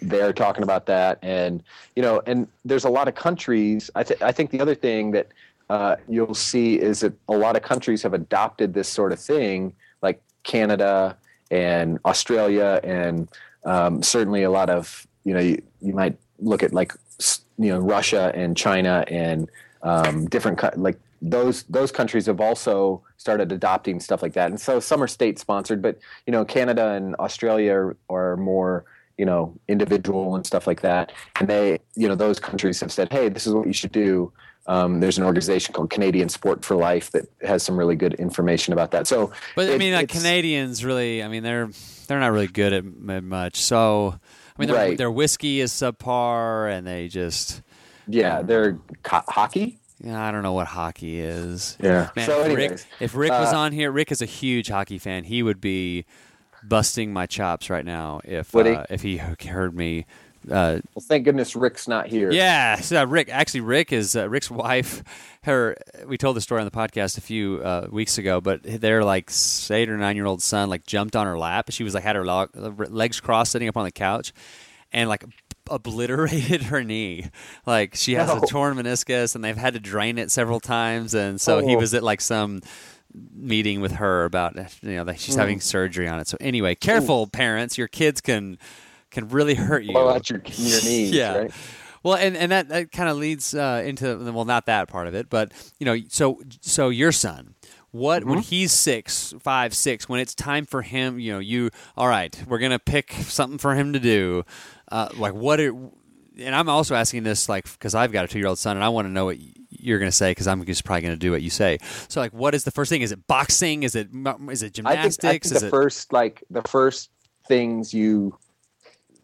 they're talking about that. And, you know, and there's a lot of countries. I think the other thing that you'll see is that a lot of countries have adopted this sort of thing, like Canada and Australia, and certainly a lot of, you know, you might look at, like, you know, Russia and China and those countries have also started adopting stuff like that. And so some are state sponsored, but, you know, Canada and Australia are more, you know, individual and stuff like that. And they, you know, those countries have said, hey, this is what you should do. There's an organization called Canadian Sport for Life that has some really good information about that. So, but I mean, like, Canadians really, I mean, they're not really good at much. So, I mean, their whiskey is subpar, and they just, they're hockey. Yeah, I don't know what hockey is. Yeah. Man, so if Rick was on here, Rick is a huge hockey fan. He would be busting my chops right now if he heard me. Well, thank goodness Rick's not here. Yeah, so Rick is Rick's wife. We told the story on the podcast a few weeks ago, but their like 8 or 9 year old son like jumped on her lap. She was like had her legs crossed, sitting up on the couch, and like obliterated her knee. Like she has a torn meniscus, and they've had to drain it several times. And so he was at like some meeting with her about, you know, that she's having surgery on it. So anyway, careful parents, your kids can really hurt you. Blow out your knees. Yeah. Right? Well, and that kind of leads into, well, not that part of it, but, you know, so your son, what when he's 5, 6, when it's time for him, you know, all right, we're going to pick something for him to do. Like what? And I'm also asking this, like, because I've got a 2-year-old son, and I want to know what you're going to say, because I'm just probably going to do what you say. So, like, what is the first thing? Is it boxing? Is it gymnastics? I think is the first things you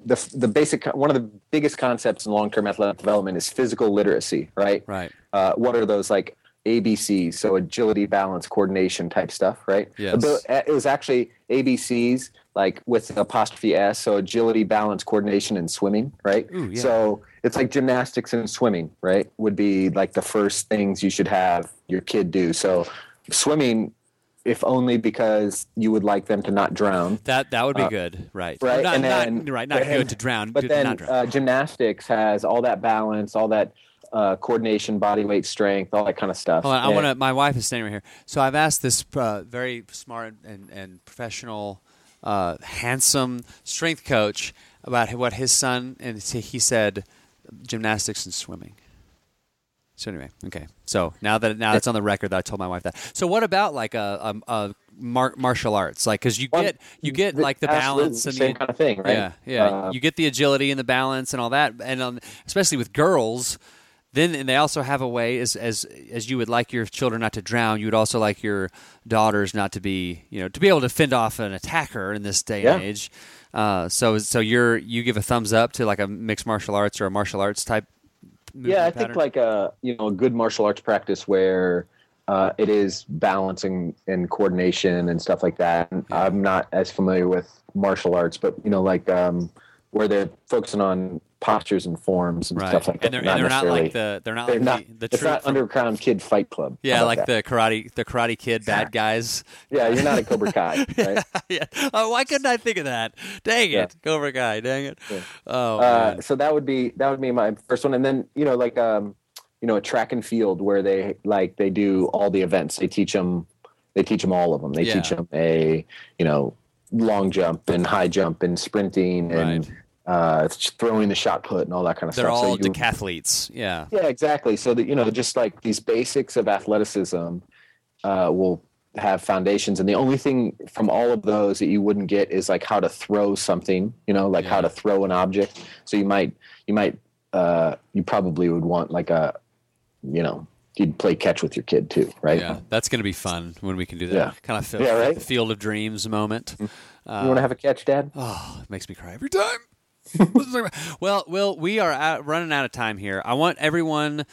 the basic, one of the biggest concepts in long-term athletic development is physical literacy, right? Right. What are those like ABCs? So agility, balance, coordination type stuff, right? Yes. It was actually ABCs like with apostrophe S. So agility, balance, coordination, and swimming, right? Ooh, yeah. So it's like gymnastics and swimming, right? Would be like the first things you should have your kid do. So swimming, if only because you would like them to not drown. That would be good, right? Right, not, and then, not, right, not then, good to drown. But good then to not drown. Gymnastics has all that balance, all that coordination, body weight, strength, all that kind of stuff. Hold on, my wife is standing right here, so I've asked this very smart and professional, handsome strength coach about what his son, and he said gymnastics and swimming. So anyway, okay. So now it's on the record that I told my wife that. So what about like a martial arts? Like, because you get like the balance and the same kind of thing, right? Yeah, yeah. You get the agility and the balance and all that, and especially with girls, then and they also have a way as you would like your children not to drown, you would also like your daughters not to be to be able to fend off an attacker in this day and age. So you give a thumbs up to like a mixed martial arts or a martial arts type. Yeah, I think like a good martial arts practice where it is balancing and coordination and stuff like that. And I'm not as familiar with martial arts, but like where they're focusing on postures and forms and stuff like that. It's not underground kid fight club. Yeah, like the Karate Kid bad guys. Yeah, you're not a Cobra Kai, right? Yeah. Oh, why couldn't I think of that? Dang it, Cobra Kai, dang it. Yeah. Oh. So that would be my first one, and then like a track and field where they do all the events. They teach them all of them. They teach them long jump and high jump and sprinting and. Throwing the shot put and all that kind of stuff. They're all decathletes, yeah. Yeah, exactly. So that just like these basics of athleticism will have foundations, and the only thing from all of those that you wouldn't get is like how to throw something. How to throw an object. So you probably would want like you'd play catch with your kid too, right? Yeah, that's going to be fun when we can do that. Yeah. Kind of the Field of Dreams moment. Mm-hmm. You want to have a catch, Dad? Oh, it makes me cry every time. Well, Will, we are running out of time here. I want everyone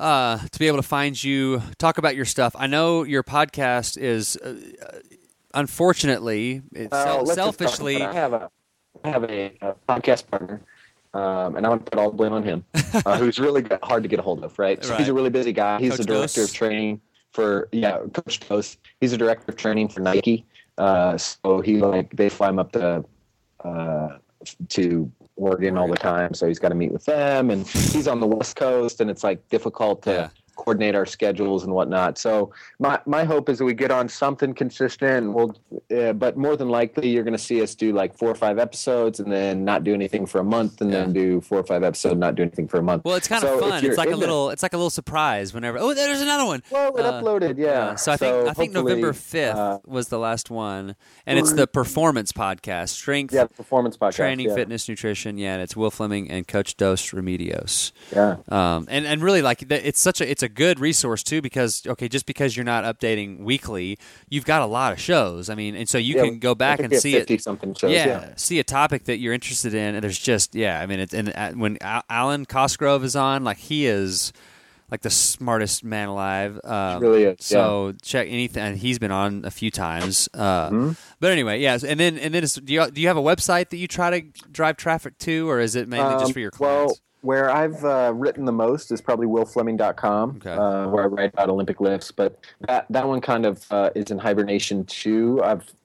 to be able to find you, talk about your stuff. I know your podcast is, unfortunately, selfishly. I have a podcast partner, and I want to put all the blame on him, who's really hard to get a hold of, right? So he's a really busy guy. He's the director of training for Coach Dose. He's a director of training for Nike. So they fly him up to Oregon all the time, so he's got to meet with them, and he's on the West Coast, and it's like difficult to coordinate our schedules and whatnot. So my hope is that we get on something consistent, and but more than likely you're going to see us do like 4 or 5 episodes and then not do anything for a month, and then do 4 or 5 episodes, not do anything for a month. Well, it's kind of fun. It's like a little surprise whenever. Oh, there's another one. Well, it uploaded. Yeah. So I think November 5th was the last one, and it's the performance podcast, strength. Yeah, the performance podcast. Training, fitness, nutrition. Yeah, and it's Wil Fleming and Coach Dos Remedios. Yeah. And really like it's a good resource too, because just because you're not updating weekly, you've got a lot of shows. I mean, and so you can go back and see 50 something shows, see a topic that you're interested in, and there's just when Alan Cosgrove is on, like he is like the smartest man alive. He really is. So check anything, and he's been on a few times. But anyway, and then do you have a website that you try to drive traffic to, or is it mainly just for your clients? Well, where I've written the most is probably wilfleming.com, where I write about Olympic lifts. But that one kind of is in hibernation too.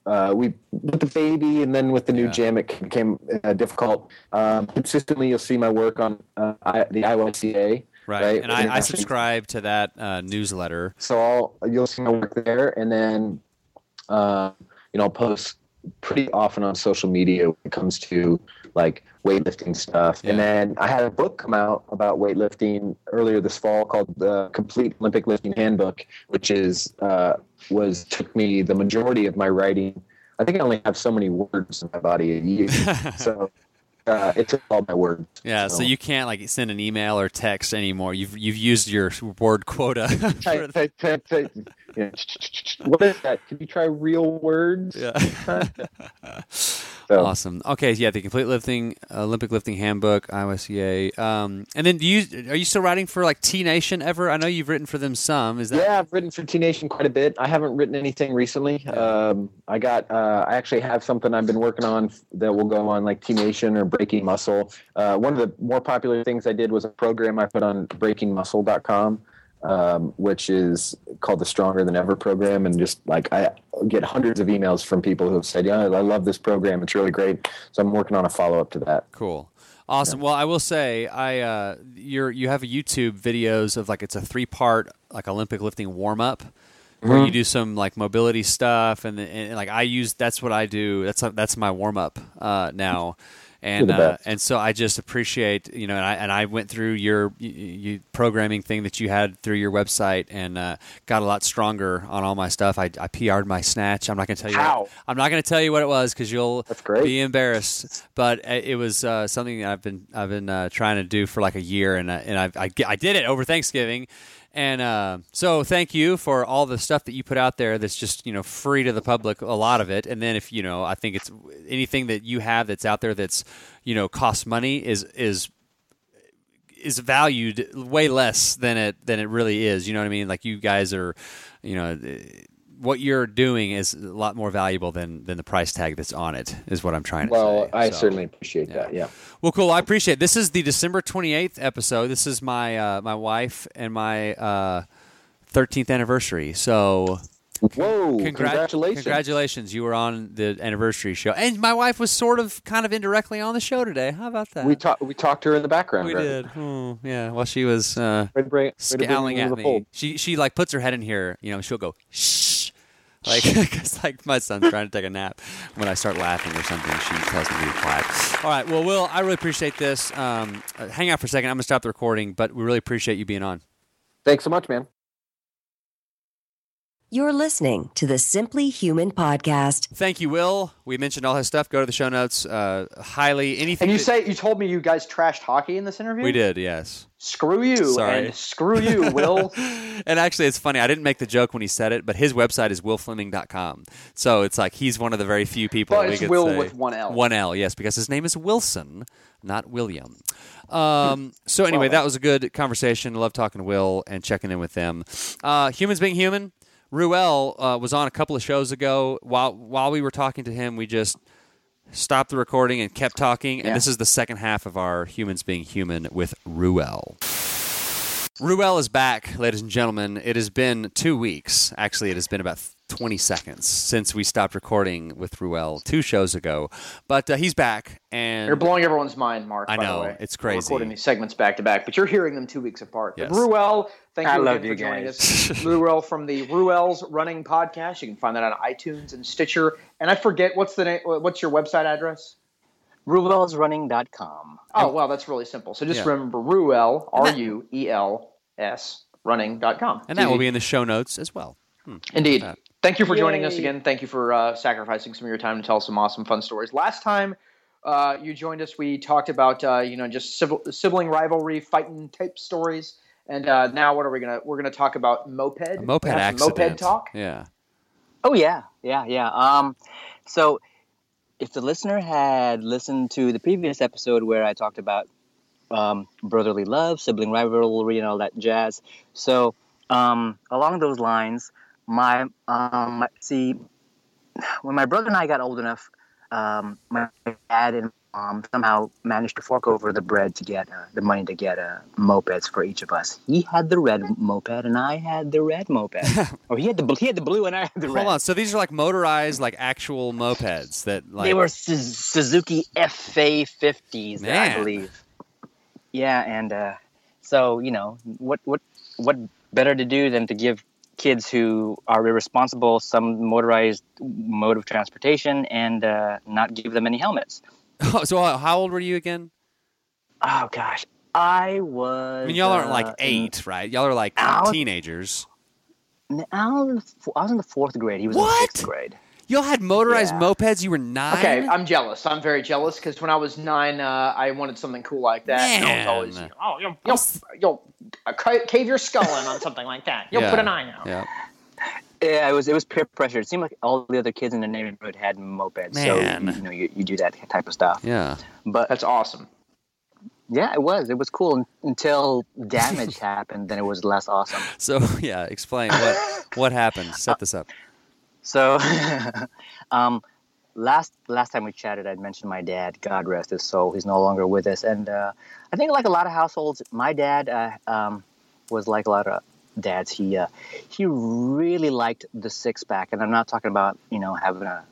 We with the baby, and then with the new gym, it became difficult. Consistently, you'll see my work on the IYCA. Right, and I subscribe to that newsletter. So you'll see my work there, and then I'll post pretty often on social media when it comes to like weightlifting stuff. Yeah. And then I had a book come out about weightlifting earlier this fall called The Complete Olympic Lifting Handbook, which took me the majority of my writing. I think I only have so many words in my body a year. So it took all my words. Yeah, so you can't like send an email or text anymore. You've used your word quota. What is that? Can you try real words? Yeah. So. Awesome. Okay, yeah, the Complete Olympic Lifting Handbook, IYCA. And then are you still writing for like T Nation ever? I know you've written for them some. Is that? Yeah, I've written for T Nation quite a bit. I haven't written anything recently. I actually have something I've been working on that will go on like T Nation or Breaking Muscle. One of the more popular things I did was a program I put on breakingmuscle.com. Which is called the Stronger Than Ever program. And just like I get hundreds of emails from people who have said, yeah, I love this program. It's really great. So I'm working on a follow-up to that. Cool. Awesome. Yeah. Well, I will say you have a YouTube videos of like it's a 3-part like Olympic lifting warm-up where you do some like mobility stuff. And like that's what I do. That's my warm-up now. And so I just appreciate, and I went through your programming thing that you had through your website and got a lot stronger on all my stuff. I PR'd my snatch. I'm not going to tell you how. I'm not going to tell you what it was because you'll be embarrassed. But it was something that I've been trying to do for like a year, and I did it over Thanksgiving. And so thank you for all the stuff that you put out there that's just, free to the public, a lot of it. And then if, I think it's anything that you have that's out there that's, costs money is valued way less than it really is. You know what I mean? Like you guys are, what you're doing is a lot more valuable than the price tag that's on it is what I'm trying to say. Well, I certainly appreciate that. Yeah. Well, cool. I appreciate it. This is the December 28th episode. This is my my wife and my 13th anniversary. So whoa, congratulations. Congratulations. You were on the anniversary show. And my wife was sort of kind of indirectly on the show today. How about that? We talked to her in the background. We did. Oh, yeah. Well, she was scowling at me. She like puts her head in here, she'll go, shh. Like my son's trying to take a nap. When I start laughing or something, she tells me to be quiet. All right. Well, Will, I really appreciate this. Hang out for a second. I'm going to stop the recording, but we really appreciate you being on. Thanks so much, man. You're listening to the Simply Human podcast. Thank you, Will. We mentioned all his stuff. Go to the show notes. Highly anything. And you told me you guys trashed hockey in this interview? We did, yes. Screw you. Sorry. And screw you, Will. And actually, it's funny. I didn't make the joke when he said it, but his website is wilfleming.com. So it's like he's one of the very few people. Well, it's Will with one L. One L, yes, because his name is Wilson, not William. So anyway, that was a good conversation. Love talking to Will and checking in with them. Humans being human. Ruel was on a couple of shows ago. While we were talking to him, we just stopped the recording and kept talking. And this is the second half of our Humans Being Human with Ruel. Ruel is back, ladies and gentlemen. It has been 2 weeks. Actually, it has been about 20 seconds since we stopped recording with Ruel 2 shows ago. But he's back. And you're blowing everyone's mind, Mark, I know. By the way. It's crazy. We're recording these segments back to back, but you're hearing them 2 weeks apart. Yes. Ruel, thank you again for joining us. Ruel from the Ruel's Running Podcast. You can find that on iTunes and Stitcher. And I forget, what's your website address? Ruelsrunning.com. Oh, wow, that's really simple. So just remember Ruel, R-U-E-L-S, running.com. And that will be in the show notes as well. Indeed. Thank you for joining us again. Thank you for sacrificing some of your time to tell some awesome, fun stories. Last time you joined us, we talked about just sibling rivalry, fighting type stories, and now what are we gonna? We're gonna talk about moped. A moped accident. Moped talk. Yeah. Oh yeah. So if the listener had listened to the previous episode where I talked about brotherly love, sibling rivalry, and all that jazz, so along those lines. When my brother and I got old enough, my dad and mom somehow managed to fork over the bread to get the money to get mopeds for each of us. He had the red moped, and I had the red moped. Or he had the blue, and I had the red. Hold on, so these are like motorized, like actual mopeds that like they were Suzuki FA50s, I believe. Yeah, and so what better to do than to give kids who are irresponsible some motorized mode of transportation and not give them any helmets. Oh, so how old were you again? Oh gosh, I was. I mean, y'all aren't like 8, right? Y'all are like teenagers. I was in the 4th grade. He was in the 6th grade. Y'all had motorized mopeds. You were 9. Okay, I'm jealous. I'm very jealous because when I was 9, I wanted something cool like that. And I was always, you'll cave your skull in on something like that. You'll put a 9 out. Yeah. Yeah, it was peer pressure. It seemed like all the other kids in the neighborhood had mopeds. Man. So, you know, you do that type of stuff. Yeah. But that's awesome. Yeah, it was. It was cool until damage happened. Then it was less awesome. So, yeah, explain what happened. Set this up. So, last time we chatted, I'd mentioned my dad. God rest his soul. He's no longer with us. And I think, like a lot of households, my dad was like a lot of dads. He really liked the six pack, and I'm not talking about, you know, having a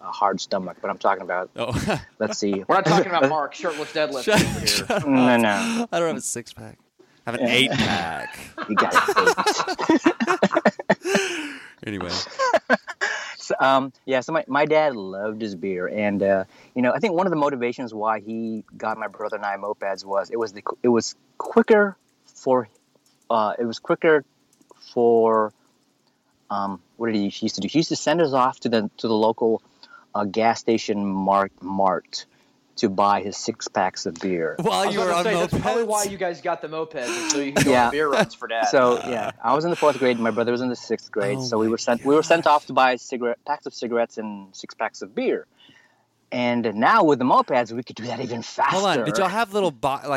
hard stomach, but I'm talking about. Oh. Let's see. We're not talking about Mark shirtless deadlift. Shut no, no. I don't have a six pack. I have an eight pack. You got it. Anyway. So, so my dad loved his beer, and you know, I think one of the motivations why he got my brother and I mopeds was it was quicker for. It was quicker for what did she used to do? She used to send us off to the local gas station mart to buy his six packs of beer. While you were on mopeds? That's probably why you guys got the mopeds, so you can go on beer runs for dad. So yeah, I was in the 4th grade, and my brother was in the 6th grade. Oh, so we were sent off to buy packs of cigarettes and six packs of beer. And now with the mopeds, we could do that even faster. Hold on, did y'all have little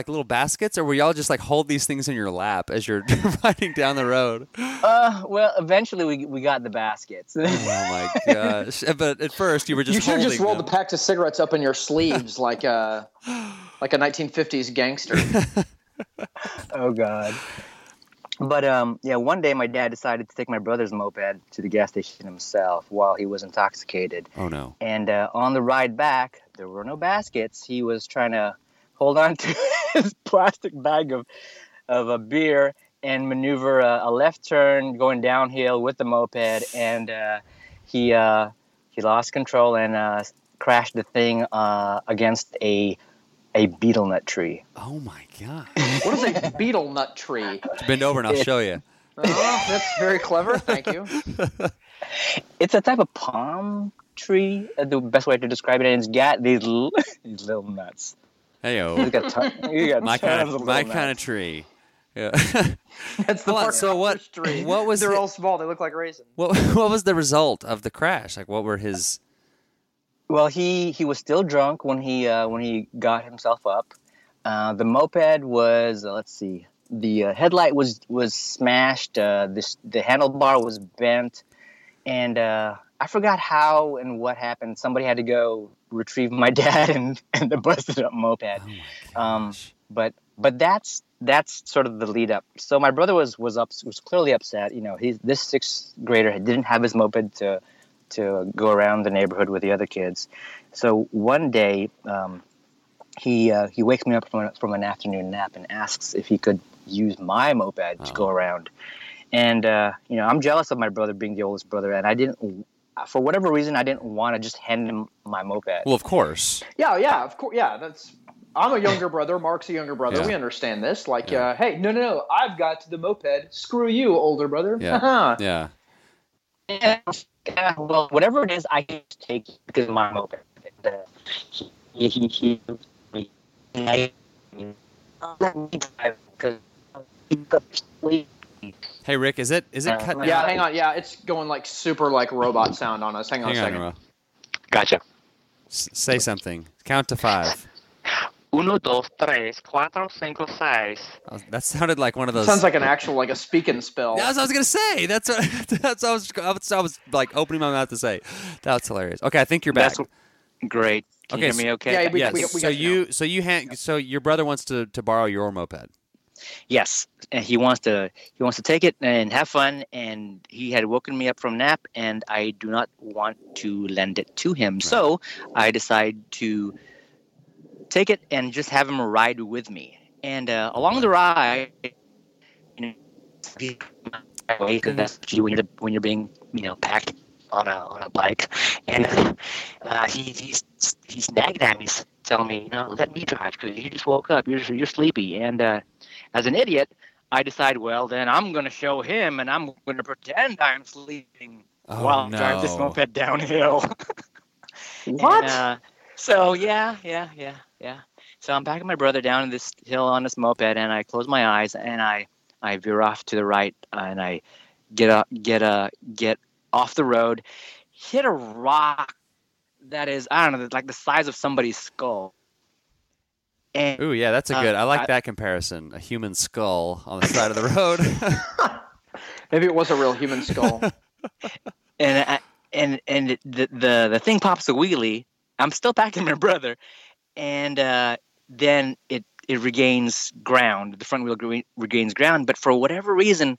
little baskets, or were y'all just like hold these things in your lap as you're riding down the road? Well, eventually we got the baskets. Oh my gosh! But at first you were just. You should have just rolled the packs of cigarettes up in your sleeves like a 1950s gangster. Oh God! But one day my dad decided to take my brother's moped to the gas station himself while he was intoxicated. Oh, no. And on the ride back, there were no baskets. He was trying to hold on to his plastic bag of a beer and maneuver a left turn going downhill with the moped. And he lost control and crashed the thing against a betel nut tree. Oh my God! What is a betel nut tree? Bend over and I'll show you. Oh, that's very clever. Thank you. It's a type of palm tree. The best way to describe it, and it's got these little nuts. Heyo! You got my kind of tree. Yeah. That's the part. So what? Tree. What was? They're all small. They look like raisins. What was the result of the crash? Like, what were his? Well, he was still drunk when he got himself up. The moped was the headlight was smashed. The handlebar was bent, and I forgot how and what happened. Somebody had to go retrieve my dad and the busted up moped. Oh but that's sort of the lead up. So my brother was clearly upset. You know, this 6th grader didn't have his moped to go around the neighborhood with the other kids. So one day, he wakes me up from an afternoon nap and asks if he could use my moped to go around. And, you know, I'm jealous of my brother being the oldest brother, and for whatever reason, I didn't want to just hand him my moped. Well, of course. Yeah, of course. Yeah, I'm a younger brother. Mark's a younger brother. Yeah. We understand this. Like, hey, no, I've got the moped. Screw you, older brother. Yeah, yeah. Yeah, well, whatever it is, I can take it because my moped. Hey, Rick, is it cutting out? Yeah, hang on. Yeah, it's going like super like robot sound on us. Hang on a second. Gotcha. Say something. Count to 5. 1, 2, 3, 4, 5, 6. That sounded like one of those. Sounds like an actual, like a speak and spell. That's what I was gonna say. That's what I was like opening my mouth to say. That's hilarious. Okay, I think you're back. That's great. Can you hear me? Okay. Yeah. So your brother wants to borrow your moped. Yes, and he wants to take it and have fun. And he had woken me up from nap, and I do not want to lend it to him. Right. So I decide to take it and just have him ride with me. And along the ride, you know, because that's what you do when you're being, you know, packed on a bike. And he's nagging at me, telling me, you know, let me drive because you just woke up, you're sleepy. And as an idiot, I decide, well, then I'm going to show him, and I'm going to pretend I'm sleeping while I drive this moped downhill. What? And, so yeah. So I'm backing my brother down this hill on this moped, and I close my eyes, and I veer off to the right, and I get off the road, hit a rock that is, I don't know, like the size of somebody's skull. And, ooh, yeah, that's a good. I like that comparison. A human skull on the side of the road. Maybe it was a real human skull. And the thing pops a wheelie. I'm still packing my brother, and then it regains ground. The front wheel regains ground, but for whatever reason,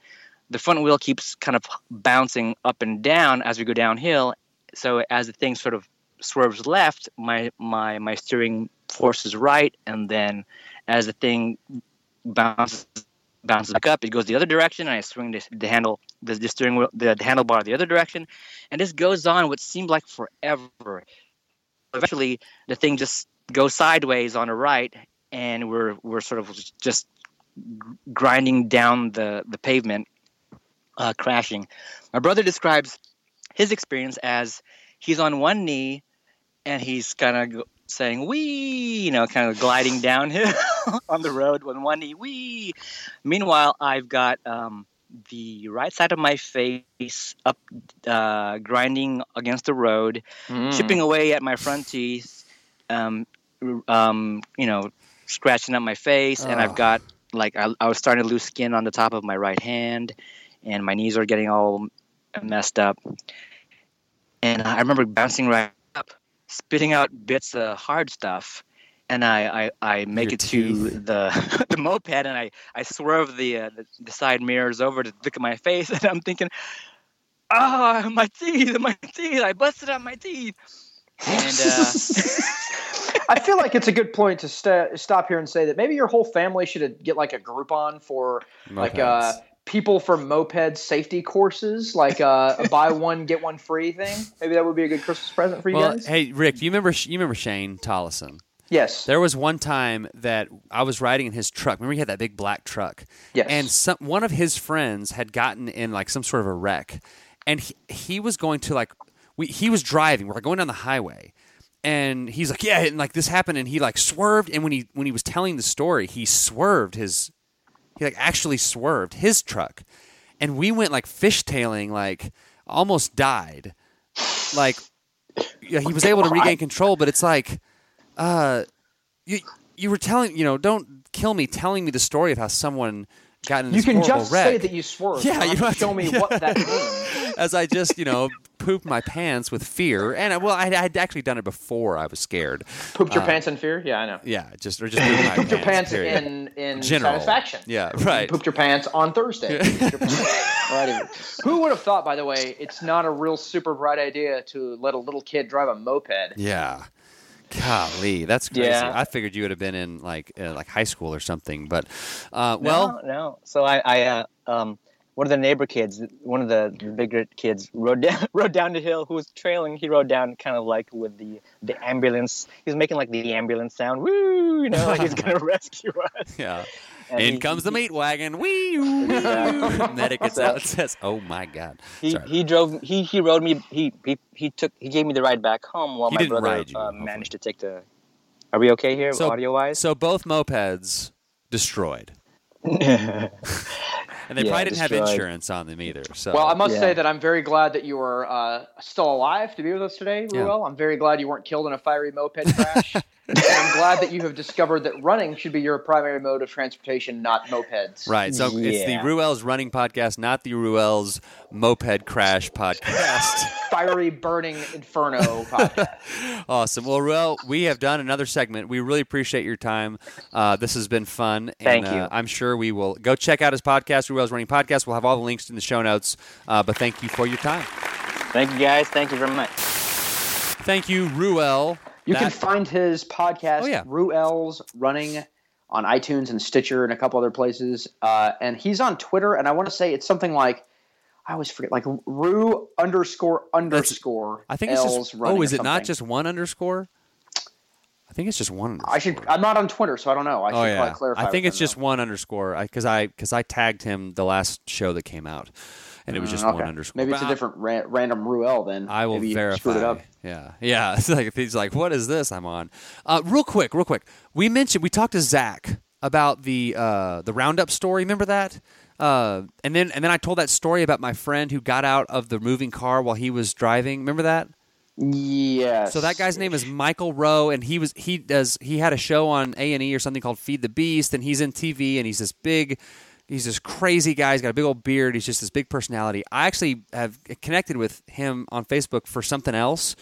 the front wheel keeps kind of bouncing up and down as we go downhill. So as the thing sort of swerves left, my steering forces right, and then as the thing bounces back up, it goes the other direction, and I swing the handle, the steering wheel, the handlebar the other direction, and this goes on what seemed like forever. Eventually, the thing just goes sideways on a right, and we're sort of just grinding down the pavement, crashing. My brother describes his experience as he's on one knee, and he's kind of saying "wee," you know, kind of gliding downhill on the road on one knee. Wee. Meanwhile, I've got the right side of my face up, grinding against the road, chipping away at my front teeth. You know, scratching up my face, and I've got like I was starting to lose skin on the top of my right hand, and my knees are getting all messed up. And I remember bouncing right up, spitting out bits of hard stuff, and I make it to the moped, and I swerve the side mirrors over to look at my face, and I'm thinking, ah, my teeth, I busted out my teeth. And I feel like it's a good point to stop here and say that maybe your whole family should get like a Groupon for mopeds. Like people for moped safety courses, like a buy one get one free thing. Maybe that would be a good Christmas present for you guys. Hey, Rick, do you remember Shane Tollison? Yes. There was one time that I was riding in his truck. Remember he had that big black truck? Yes. And one of his friends had gotten in like some sort of a wreck, and he was going to like he was driving. We're like going down the highway. And he's like, yeah, and like this happened, and he like swerved. And when he was telling the story, he actually swerved his truck, and we went like fishtailing, like almost died. Like yeah, he was able to regain control, but it's like, you were telling, you know, don't kill me telling me the story of how someone got in this horrible wreck. You can just say that you swerved. Yeah, you don't show me what that means. As I just, you know. Pooped my pants with fear, and I had actually done it before. I was scared. Pooped your pants in fear? Yeah, I know. Yeah, just pooped my pooped pants. Pooped your pants in general. Satisfaction. Yeah, right. You pooped your pants on Thursday. Right. Who would have thought? By the way, it's not a real super bright idea to let a little kid drive a moped. Yeah. Golly, that's crazy. Yeah. I figured you would have been in like high school or something, but no. So I one of the neighbor kids, one of the bigger kids, rode down the hill. Who was trailing? He rode down kind of like with the ambulance. He was making like the ambulance sound, woo, you know, like he's gonna rescue us. Yeah. And comes the meat wagon, woo. Exactly. Medic gets out and says, "Oh my God." He rode me. He gave me the ride back home while my brother managed to take the. Are we okay here, audio wise? So both mopeds destroyed. And they probably didn't have insurance on them either. So. Well, I must say that I'm very glad that you are still alive to be with us today, Ruel. Yeah. I'm very glad you weren't killed in a fiery moped crash. And I'm glad that you have discovered that running should be your primary mode of transportation, not mopeds. Right. So it's the Ruel's Running Podcast, not the Ruel's Moped Crash Podcast. Fiery, burning inferno podcast. Awesome. Well, Ruel, we have done another segment. We really appreciate your time. This has been fun. Thank you. I'm sure we will go check out his podcast, Ruel's Running Podcast. We'll have all the links in the show notes. But thank you for your time. Thank you, guys. Thank you very much. Thank you, Ruel. You can find his podcast, Ruel's Running, on iTunes and Stitcher and a couple other places. And he's on Twitter, and I want to say it's something like, I always forget, like Ru__. I think it's just, is it not just one underscore? I think it's just one underscore. I'm not on Twitter, so I don't know. I should probably clarify. I think it's just one underscore because I tagged him the last show that came out. And it was just one underscore. Maybe it's a different random Ruel then. I will verify. Screwed it up. Yeah. Yeah. It's like, he's like, what is this I'm on? Real quick. We talked to Zach about the roundup story. Remember that? And then I told that story about my friend who got out of the moving car while he was driving. Remember that? Yes. So that guy's name is Michael Rowe, and he had a show on A&E or something called Feed the Beast, and he's in TV, and he's this crazy guy. He's got a big old beard. He's just this big personality. I actually have connected with him on Facebook for something else,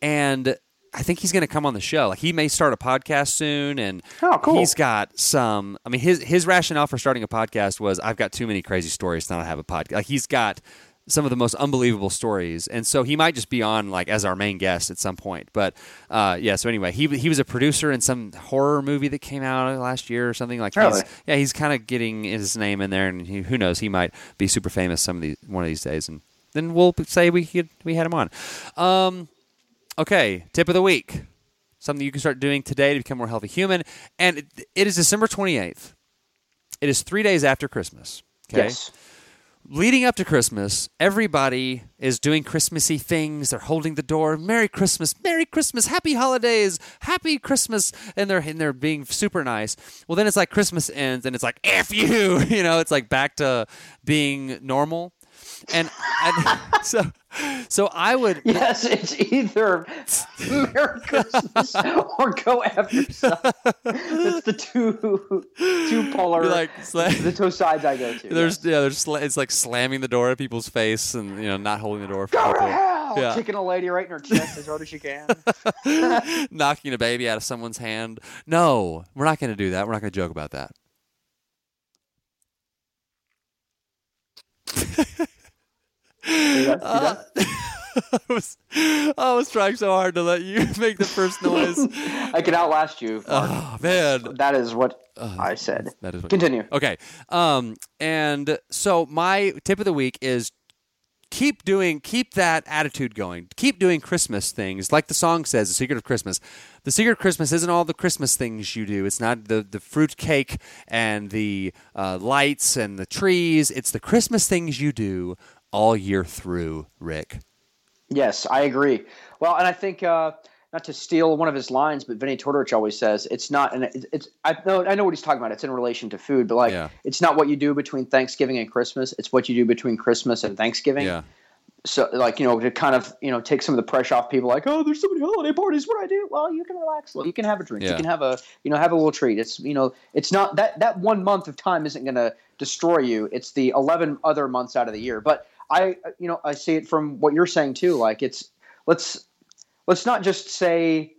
and I think he's going to come on the show. Like, he may start a podcast soon, and he's got some. I mean, his rationale for starting a podcast was, I've got too many crazy stories to not have a podcast. Like, he's got some of the most unbelievable stories, and so he might just be on like as our main guest at some point. But yeah, so anyway, he was a producer in some horror movie that came out last year or something. Like, really? He's kind of getting his name in there, and who knows, he might be super famous one of these days, and then we'll say we had him on. Okay, tip of the week, something you can start doing today to become a more healthy human, and it is December 28th. It is 3 days after Christmas. Okay? Yes. Leading up to Christmas, everybody is doing Christmassy things. They're holding the door. Merry Christmas, happy holidays, happy Christmas, and they're being super nice. Well, then it's like Christmas ends, and it's like, F you, it's like back to being normal. So I would... Yes, it's either Merry Christmas or go after something. It's the two polar... the two sides I go to. It's like slamming the door at people's face and not holding the door for people. Go to hell! Yeah. Kicking a lady right in her chest as hard as you can. Knocking a baby out of someone's hand. No, we're not going to do that. We're not going to joke about that. I was trying so hard to let you make the first noise. I could outlast you. Oh, man. That is what I said. That is what Continue. Okay. And so my tip of the week is keep that attitude going. Keep doing Christmas things. Like the song says, The Secret of Christmas. The secret of Christmas isn't all the Christmas things you do. It's not the fruit cake and the lights and the trees. It's the Christmas things you do all year through, Rick. Yes, I agree. Well, and I think not to steal one of his lines, but Vinny Tortorich always says it's not. And it's I know what he's talking about. It's in relation to food, but It's not what you do between Thanksgiving and Christmas. It's what you do between Christmas and Thanksgiving. Yeah. So, to kind of, take some of the pressure off people. Like, oh, there's so many holiday parties. What do I do? Well, you can relax. Well, you can have a drink. Yeah. You can have a, have a little treat. It's, it's not that 1 month of time isn't going to destroy you. It's the 11 other months out of the year. But I see it from what you're saying too. Like, it's let's not just say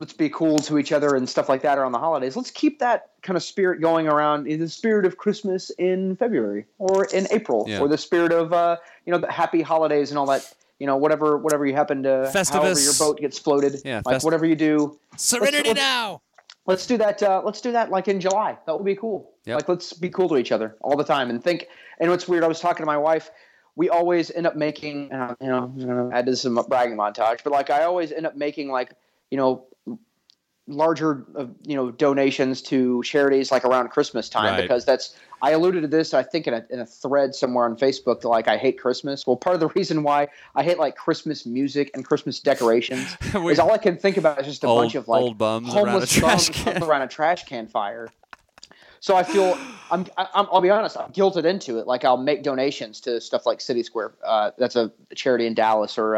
let's be cool to each other and stuff like that around the holidays. Let's keep that kind of spirit going around in the spirit of Christmas in February or in April, or the spirit of the happy holidays and all that. Whatever you happen to, Festivus. However your boat gets floated, whatever you do, serenity now. Let's do that. Let's do that in July. That would be cool. Yep. Let's be cool to each other all the time and think. And what's weird, I was talking to my wife. We always end up making, I'm going to add to some bragging montage, but I always end up making larger, donations to charities around Christmas time, because that's, I alluded to this, I think in a thread somewhere on Facebook, that I hate Christmas. Well, part of the reason why I hate Christmas music and Christmas decorations is all I can think about is just a bunch of old bums homeless bums around a trash can fire. So I feel I'll be honest, I'm guilted into it. I'll make donations to stuff like City Square. That's a charity in Dallas, or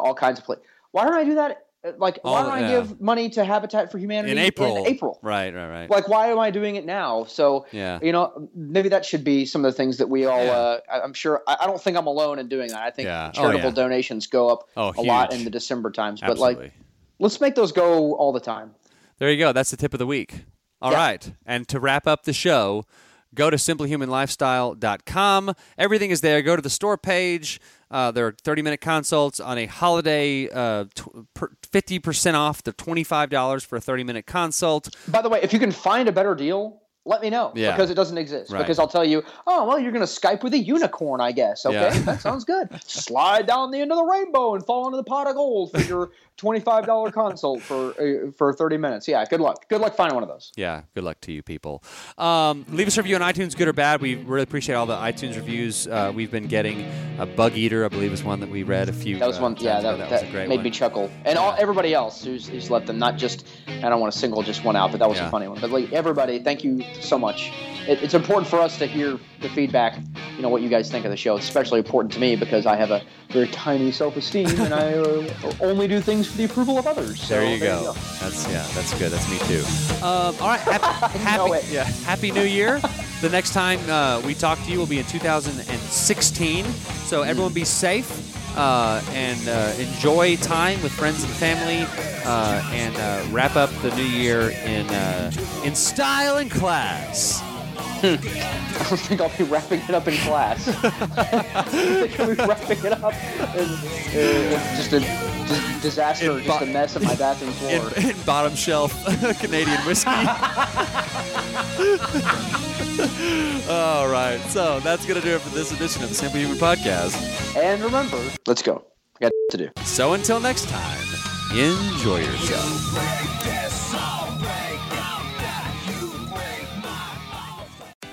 all kinds of places. Why don't I do that? Why don't I give money to Habitat for Humanity in April? Right. Why am I doing it now? So, maybe that should be some of the things that we all, I'm sure, I don't think I'm alone in doing that. I think charitable donations go up a lot in the December times. But, absolutely. Let's make those go all the time. There you go. That's the tip of the week. All right. And to wrap up the show, go to simplyhumanlifestyle.com. Everything is there. Go to the store page. There are 30-minute consults on a holiday, 50% off. They're $25 for a 30-minute consult. By the way, if you can find a better deal, let me know, because it doesn't exist. Right. Because I'll tell you, you're going to Skype with a unicorn, I guess. Okay, that sounds good. Slide down the end of the rainbow and fall into the pot of gold for your $25 consult for 30 minutes. Yeah, good luck. Good luck finding one of those. Yeah, good luck to you people. Leave us a review on iTunes, good or bad. We really appreciate all the iTunes reviews we've been getting. A Bug Eater, I believe, is one that we read a few. That was one. Yeah, that was a great made one. Me chuckle. And everybody else who's left them. Not just. I don't want to single just one out, but that was a funny one. But everybody, thank you so much. It's important for us to hear the feedback, you know, what you guys think of the show. It's especially important to me because I have a very tiny self-esteem and I only do things for the approval of others. So there you go. That's good. That's me too. All right. Happy New Year. The next time we talk to you will be in 2016. So everyone be safe. And enjoy time with friends and family, and wrap up the new year in style and class. I don't think I'll be wrapping it up in class. I think I'll be wrapping it up in just a disaster, just a mess on my bathroom floor. In bottom shelf Canadian whiskey. All right, so that's going to do it for this edition of the Simply Human Podcast. And remember, let's go. I got to do. So until next time, enjoy yourself.